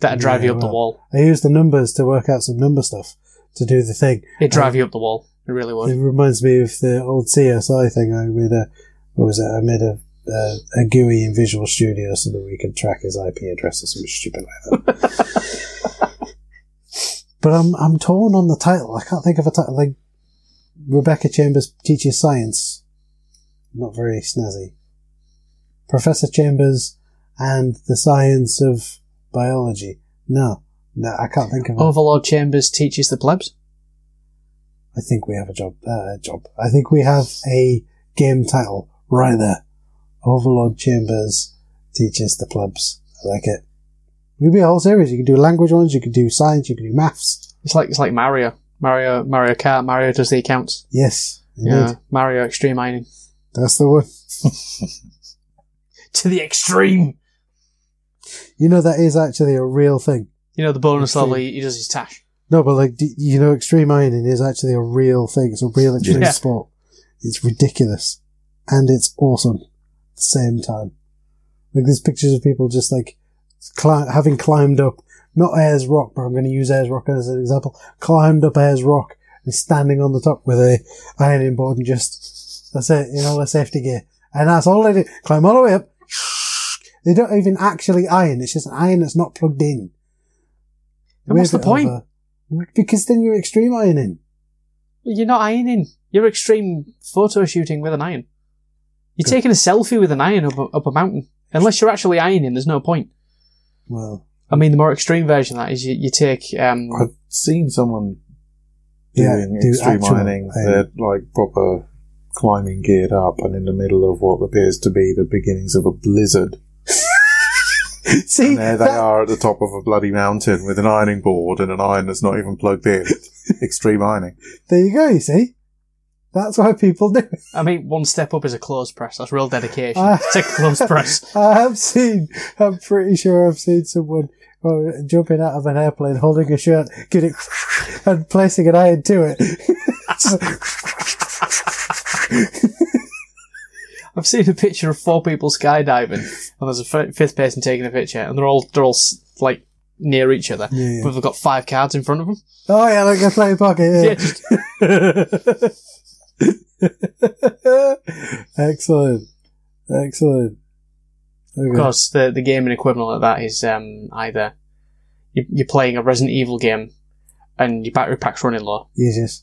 That'd drive yeah, you up well, the wall. I used the numbers to work out some number stuff to do the thing. It'd drive um, you up the wall. It really would. It reminds me of the old C S I thing. I made a, what was it? I made a, a, a G U I in Visual Studio so that we could track his I P address or something stupid like that. But I'm, I'm torn on the title. I can't think of a title. Like, Rebecca Chambers teaches science. Not very snazzy. Professor Chambers and the science of biology. No. No, I can't think of it. Overlord Chambers teaches the plebs? I think we have a job. Uh, job. I think we have a game title right there. Overlord Chambers teaches the plebs. I like it. It could be a whole series. You can do language ones, you can do science, you can do maths. It's like it's like Mario. Mario Mario Kart. Mario does the accounts. Yes. Indeed. Yeah. Mario Extreme Mining. That's the one. To the extreme! You know, that is actually a real thing. You know, the bonus level, he, he does his tash. No, but, like, you know, extreme ironing is actually a real thing. It's a real extreme yeah. sport. It's ridiculous. And it's awesome at the same time. Like, there's pictures of people just, like, cli- having climbed up, not Ayers Rock, but I'm going to use Ayers Rock as an example, climbed up Ayers Rock and standing on the top with a ironing board and just, that's it, in all their safety gear. And that's all they do. Climb all the way up. They don't even actually iron. It's just an iron that's not plugged in. And where's the point? Over. Because then you're extreme ironing. Well, you're not ironing. You're extreme photo shooting with an iron. You're Good. taking a selfie with an iron up a, up a mountain. Unless you're actually ironing, there's no point. Well, I mean, the more extreme version of that is you, you take... Um, I've seen someone yeah, doing do extreme ironing. Iron. They're like proper climbing geared up and in the middle of what appears to be the beginnings of a blizzard. See, and there they that... are at the top of a bloody mountain with an ironing board and an iron that's not even plugged in. Extreme ironing. There you go, you see. That's why people do it. I mean, one step up is a closed press. That's real dedication. I, Take a closed press. I have seen, I'm pretty sure I've seen someone well, jumping out of an airplane, holding a shirt, getting, and placing an iron to it. I've seen a picture of four people skydiving, and there's a f- fifth person taking a picture, and they're all, they're all like, near each other, yeah, yeah. but they've got five cards in front of them. Oh yeah, like a play pocket. Yeah. Yeah, just... Excellent, excellent. Okay. Of course, the the gaming equivalent of that is um, either you, you're playing a Resident Evil game and your battery pack's running low, yes,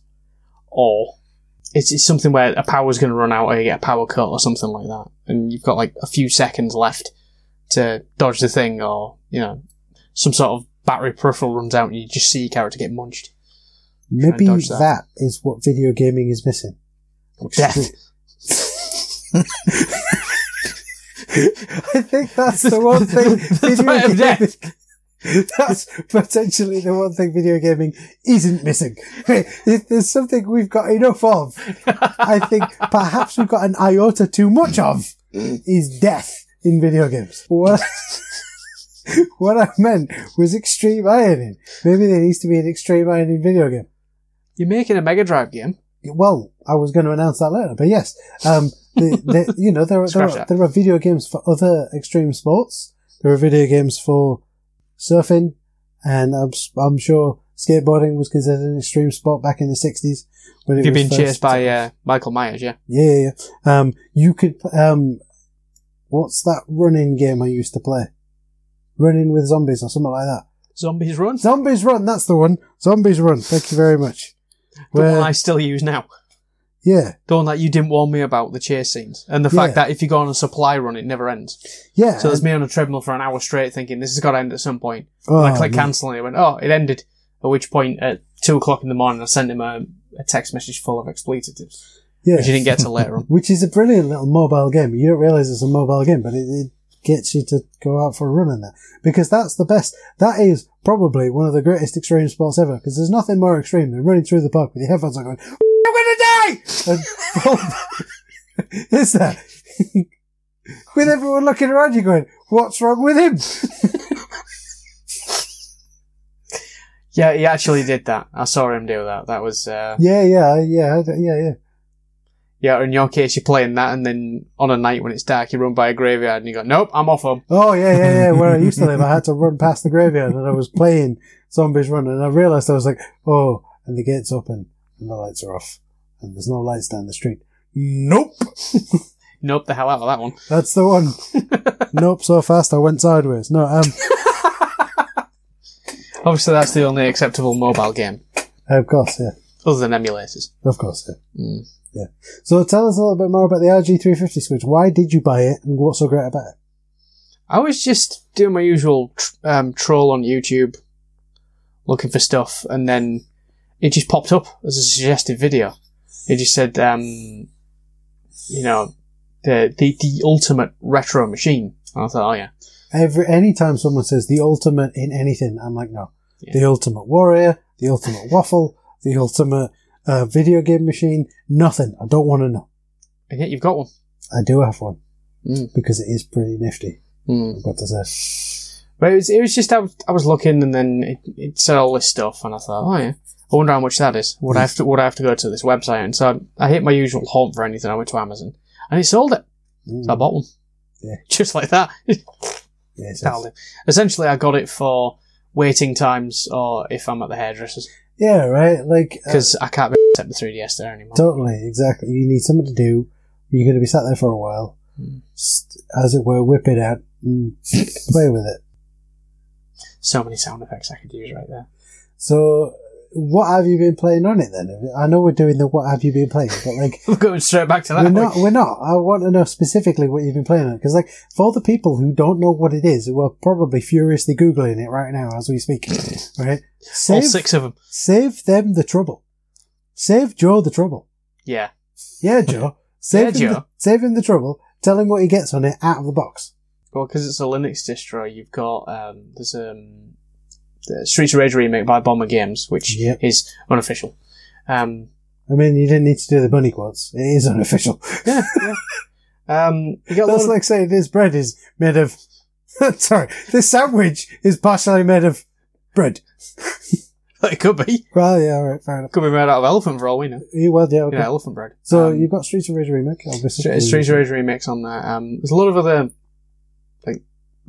or it's, it's something where a power's going to run out, or you get a power cut, or something like that, and you've got like a few seconds left to dodge the thing, or you know. Some sort of battery peripheral runs out and you just see your character get munched. Maybe that. that is what video gaming is missing. Death. I think that's the one thing video gaming... Death. That's potentially the one thing video gaming isn't missing. If there's something we've got enough of, I think perhaps we've got an iota too much of, is death in video games. What... What I meant was extreme ironing. Maybe there needs to be an extreme ironing video game. You're making a Mega Drive game? Well, I was going to announce that later, but yes. Um, the, the, you know, there are, there, are, there are video games for other extreme sports. There are video games for surfing, and I'm, I'm sure skateboarding was considered an extreme sport back in the sixties. When it You've was been first. chased by uh, Michael Myers, yeah? Yeah, yeah, yeah. Um, you could... Um, what's that running game I used to play? Running with Zombies or something like that. Zombies Run? Zombies Run, that's the one. Zombies Run, thank you very much. The Where... one I still use now. Yeah. The one that you didn't warn me about, the chase scenes. And the fact yeah. that if you go on a supply run, it never ends. Yeah. So there's me on a treadmill for an hour straight thinking, this has got to end at some point. Oh, and I clicked cancel and it went, oh, it ended. At which point, at two o'clock in the morning, I sent him a, a text message full of expletives. Yeah. Which you didn't get to later on. Which is a brilliant little mobile game. You don't realise it's a mobile game, but it... it gets you to go out for a run in there, because that's the best. That is probably one of the greatest extreme sports ever, because there's nothing more extreme than running through the park with your headphones on going, I'm gonna die! And fall back. Is that? With everyone looking around you going, what's wrong with him? Yeah, he actually did that. I saw him do that. That was... Uh... Yeah, yeah, yeah, yeah, yeah. Yeah, in your case, you're playing that, and then on a night when it's dark, you run by a graveyard, and you go, nope, I'm off home. Oh, yeah, yeah, yeah. Where I used to live, I had to run past the graveyard, and I was playing Zombies Run, and I realised I was like, oh, and the gate's open, and the lights are off, and there's no lights down the street. Nope. Nope, the hell out of that one. That's the one. Nope, so fast I went sideways. No, um... Obviously, that's the only acceptable mobile game. Of course, yeah. Other than emulators. Of course, yeah. Mm. Yeah. So tell us a little bit more about the R G three fifty Switch. Why did you buy it, and what's so great about it? I was just doing my usual tr- um, troll on YouTube, looking for stuff, and then it just popped up as a suggested video. It just said, um, you know, the, the the ultimate retro machine. And I thought, oh yeah. Every anytime someone says the ultimate in anything, I'm like, no. Yeah. The ultimate warrior, the ultimate waffle, the ultimate... A uh, video game machine, nothing. I don't want to know. And yet you've got one. I do have one. Mm. Because it is pretty nifty. Mm. I've got to say. But it was, it was just, I was, I was looking, and then it, it said all this stuff, and I thought, oh yeah, I wonder how much that is. Would I have to, would I have to go to this website? And so I, I hit my usual haunt for anything. I went to Amazon, and it sold it. Mm. So I bought one. Yeah. Just like that. Yeah, it essentially, I got it for waiting times, or if I'm at the hairdresser's. Yeah, right. Like, because uh, I can't accept the three D S there anymore. Totally, exactly. You need something to do. You're going to be sat there for a while, mm. just, as it were. Whip it out and play with it. So many sound effects I could use right there. So, what have you been playing on it then? I know we're doing the what have you been playing, but like we're going straight back to that. We're not. We're not. I want to know specifically what you've been playing on, because like for the people who don't know what it is, who are probably furiously googling it right now as we speak, right? Save, all six of them. Save them the trouble. Save Joe the trouble. Yeah. Yeah, Joe. Save, yeah, him, Joe. The, save him the trouble. Tell him what he gets on it out of the box. Well, because it's a Linux distro, you've got, um, there's um, the Streets of Rage remake by Bomber Games, which yep. is unofficial. Um, I mean, you didn't need to do the bunny quads. It is unofficial. Yeah, yeah. Um, you got That's like saying this bread is made of... Sorry, this sandwich is partially made of bread. It could be. Well, yeah, all right, fair enough. Could be made out of elephant for all we know. Yeah, well, yeah, okay. Yeah, elephant bread. So um, you've got Streets of Rage Remake, obviously. Streets of Rage Remake's on there. Um, there's a lot of other like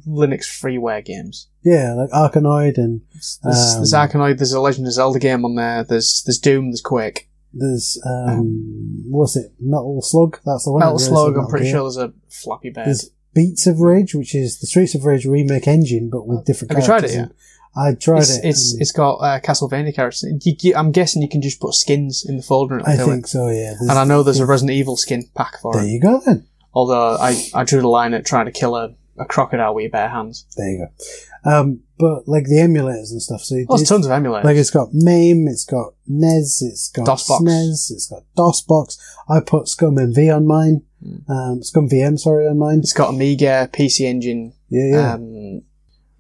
Linux freeware games. Yeah, like Arkanoid and... Um, there's, there's Arkanoid, there's a Legend of Zelda game on there, there's there's Doom, there's Quake. There's, um, um, what's it, Metal Slug? That's the one. Metal Slug, I'm Metal pretty Gear. Sure there's a Flappy Bird. There's Beats of Rage, which is the Streets of Rage remake engine, but with different Have characters. Have you tried it yet? I tried it's, it. It's It's got uh, Castlevania characters. You, you, I'm guessing you can just put skins in the folder. And I think it. so, yeah. There's and I know there's a Resident Evil skin pack for there it. There you go, then. Although I, I drew the line at trying to kill a, a crocodile with your bare hands. There you go. Um, but, like, the emulators and stuff. So oh, there's tons of emulators. Like, it's got MAME, it's got N E S, it's got DOSBox. S N E S, it's got DOSBox. I put Scum M V on mine. Um, Scum V M, sorry, on mine. It's got Amiga, P C Engine. Yeah, yeah. Um,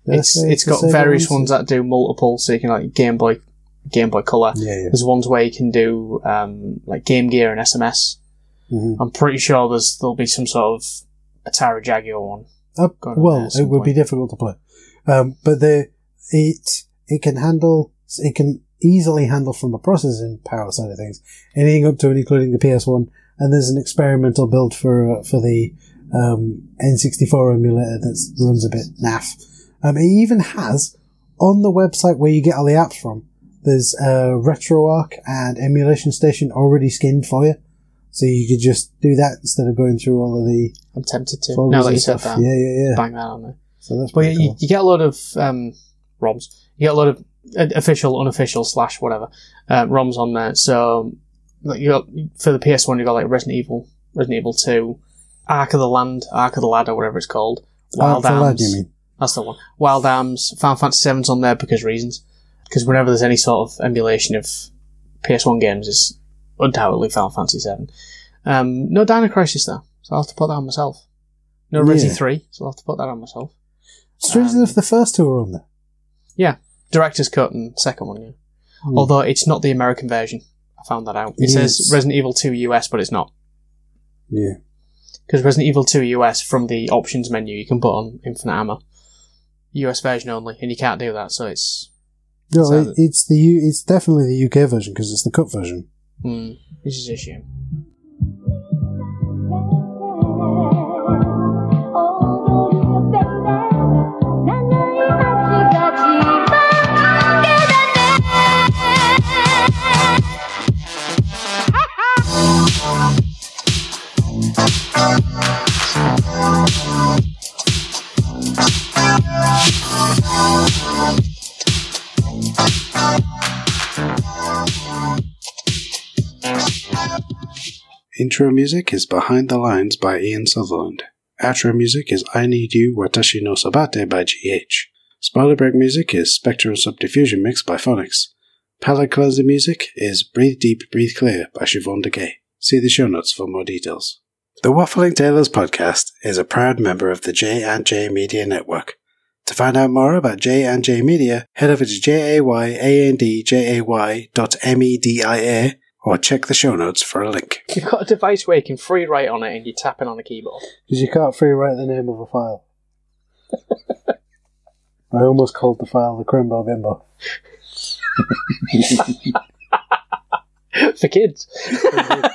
it's it's got various ones that do multiple, so you can, like, Game Boy Game Boy Color. Yeah, yeah. There's ones where you can do, um, like, Game Gear and S M S. Mm-hmm. I'm pretty sure there's there'll be some sort of Atari Jaguar one. Uh, well, it would point. be difficult to play. Um, but the, it, it can handle, it can easily handle from a processing power side of things, anything up to and including the P S one. And there's an experimental build for, uh, for the, um, N sixty-four emulator that runs a bit naff. Um, it even has, on the website where you get all the apps from, there's a uh, RetroArch and Emulation Station already skinned for you. So you could just do that instead of going through all of the... I'm tempted to. Now that you said that. Yeah, yeah, yeah. Bang that on there. So that's pretty But you, cool. you get a lot of um, ROMs. You get a lot of uh, official, unofficial, slash whatever, uh, ROMs on there. So like you got, for the P S one, you got like Resident Evil, Resident Evil two, Ark of the Land, Ark of the Lad, or whatever it's called. Wild Ark Arms. Lad, you mean? That's the one. Wild Arms, Final Fantasy seven's on there because reasons. Because whenever there's any sort of emulation of P S one games, it's... undoubtedly Final Fantasy seven. Um, no Dino Crisis though, so I'll have to put that on myself. No Resi yeah. three, so I'll have to put that on myself. Strange um, enough, the first two are on there. Yeah, Director's Cut and second one, yeah. Mm. Although it's not the American version. I found that out. It yes. says Resident Evil two U S, but it's not. Yeah. Because Resident Evil two U S, from the options menu, you can put on Infinite Armor. U S version only, and you can't do that, so it's... No, so it, it's, the U- it's definitely the U K version, because it's the cut version. Hmm, this is a shame. Intro music is Behind the Lines by Ian Sutherland. Outro music is I Need You Watashi no Sabate by G H. Spoiler break music is Spectral Subdiffusion Mix by Phonics. Palette closer music is Breathe Deep, Breathe Clear by Siobhan Degay. See the show notes for more details. The Waffling Tailors podcast is a proud member of the J and J Media Network. To find out more about J and J Media, head over to J A Y A N D J A Y dot M E D I A or check the show notes for a link. You've got a device where you can free write on it and you're tapping on a keyboard. Because you can't free write the name of a file. I almost called the file the Crimbo Bimbo. For kids.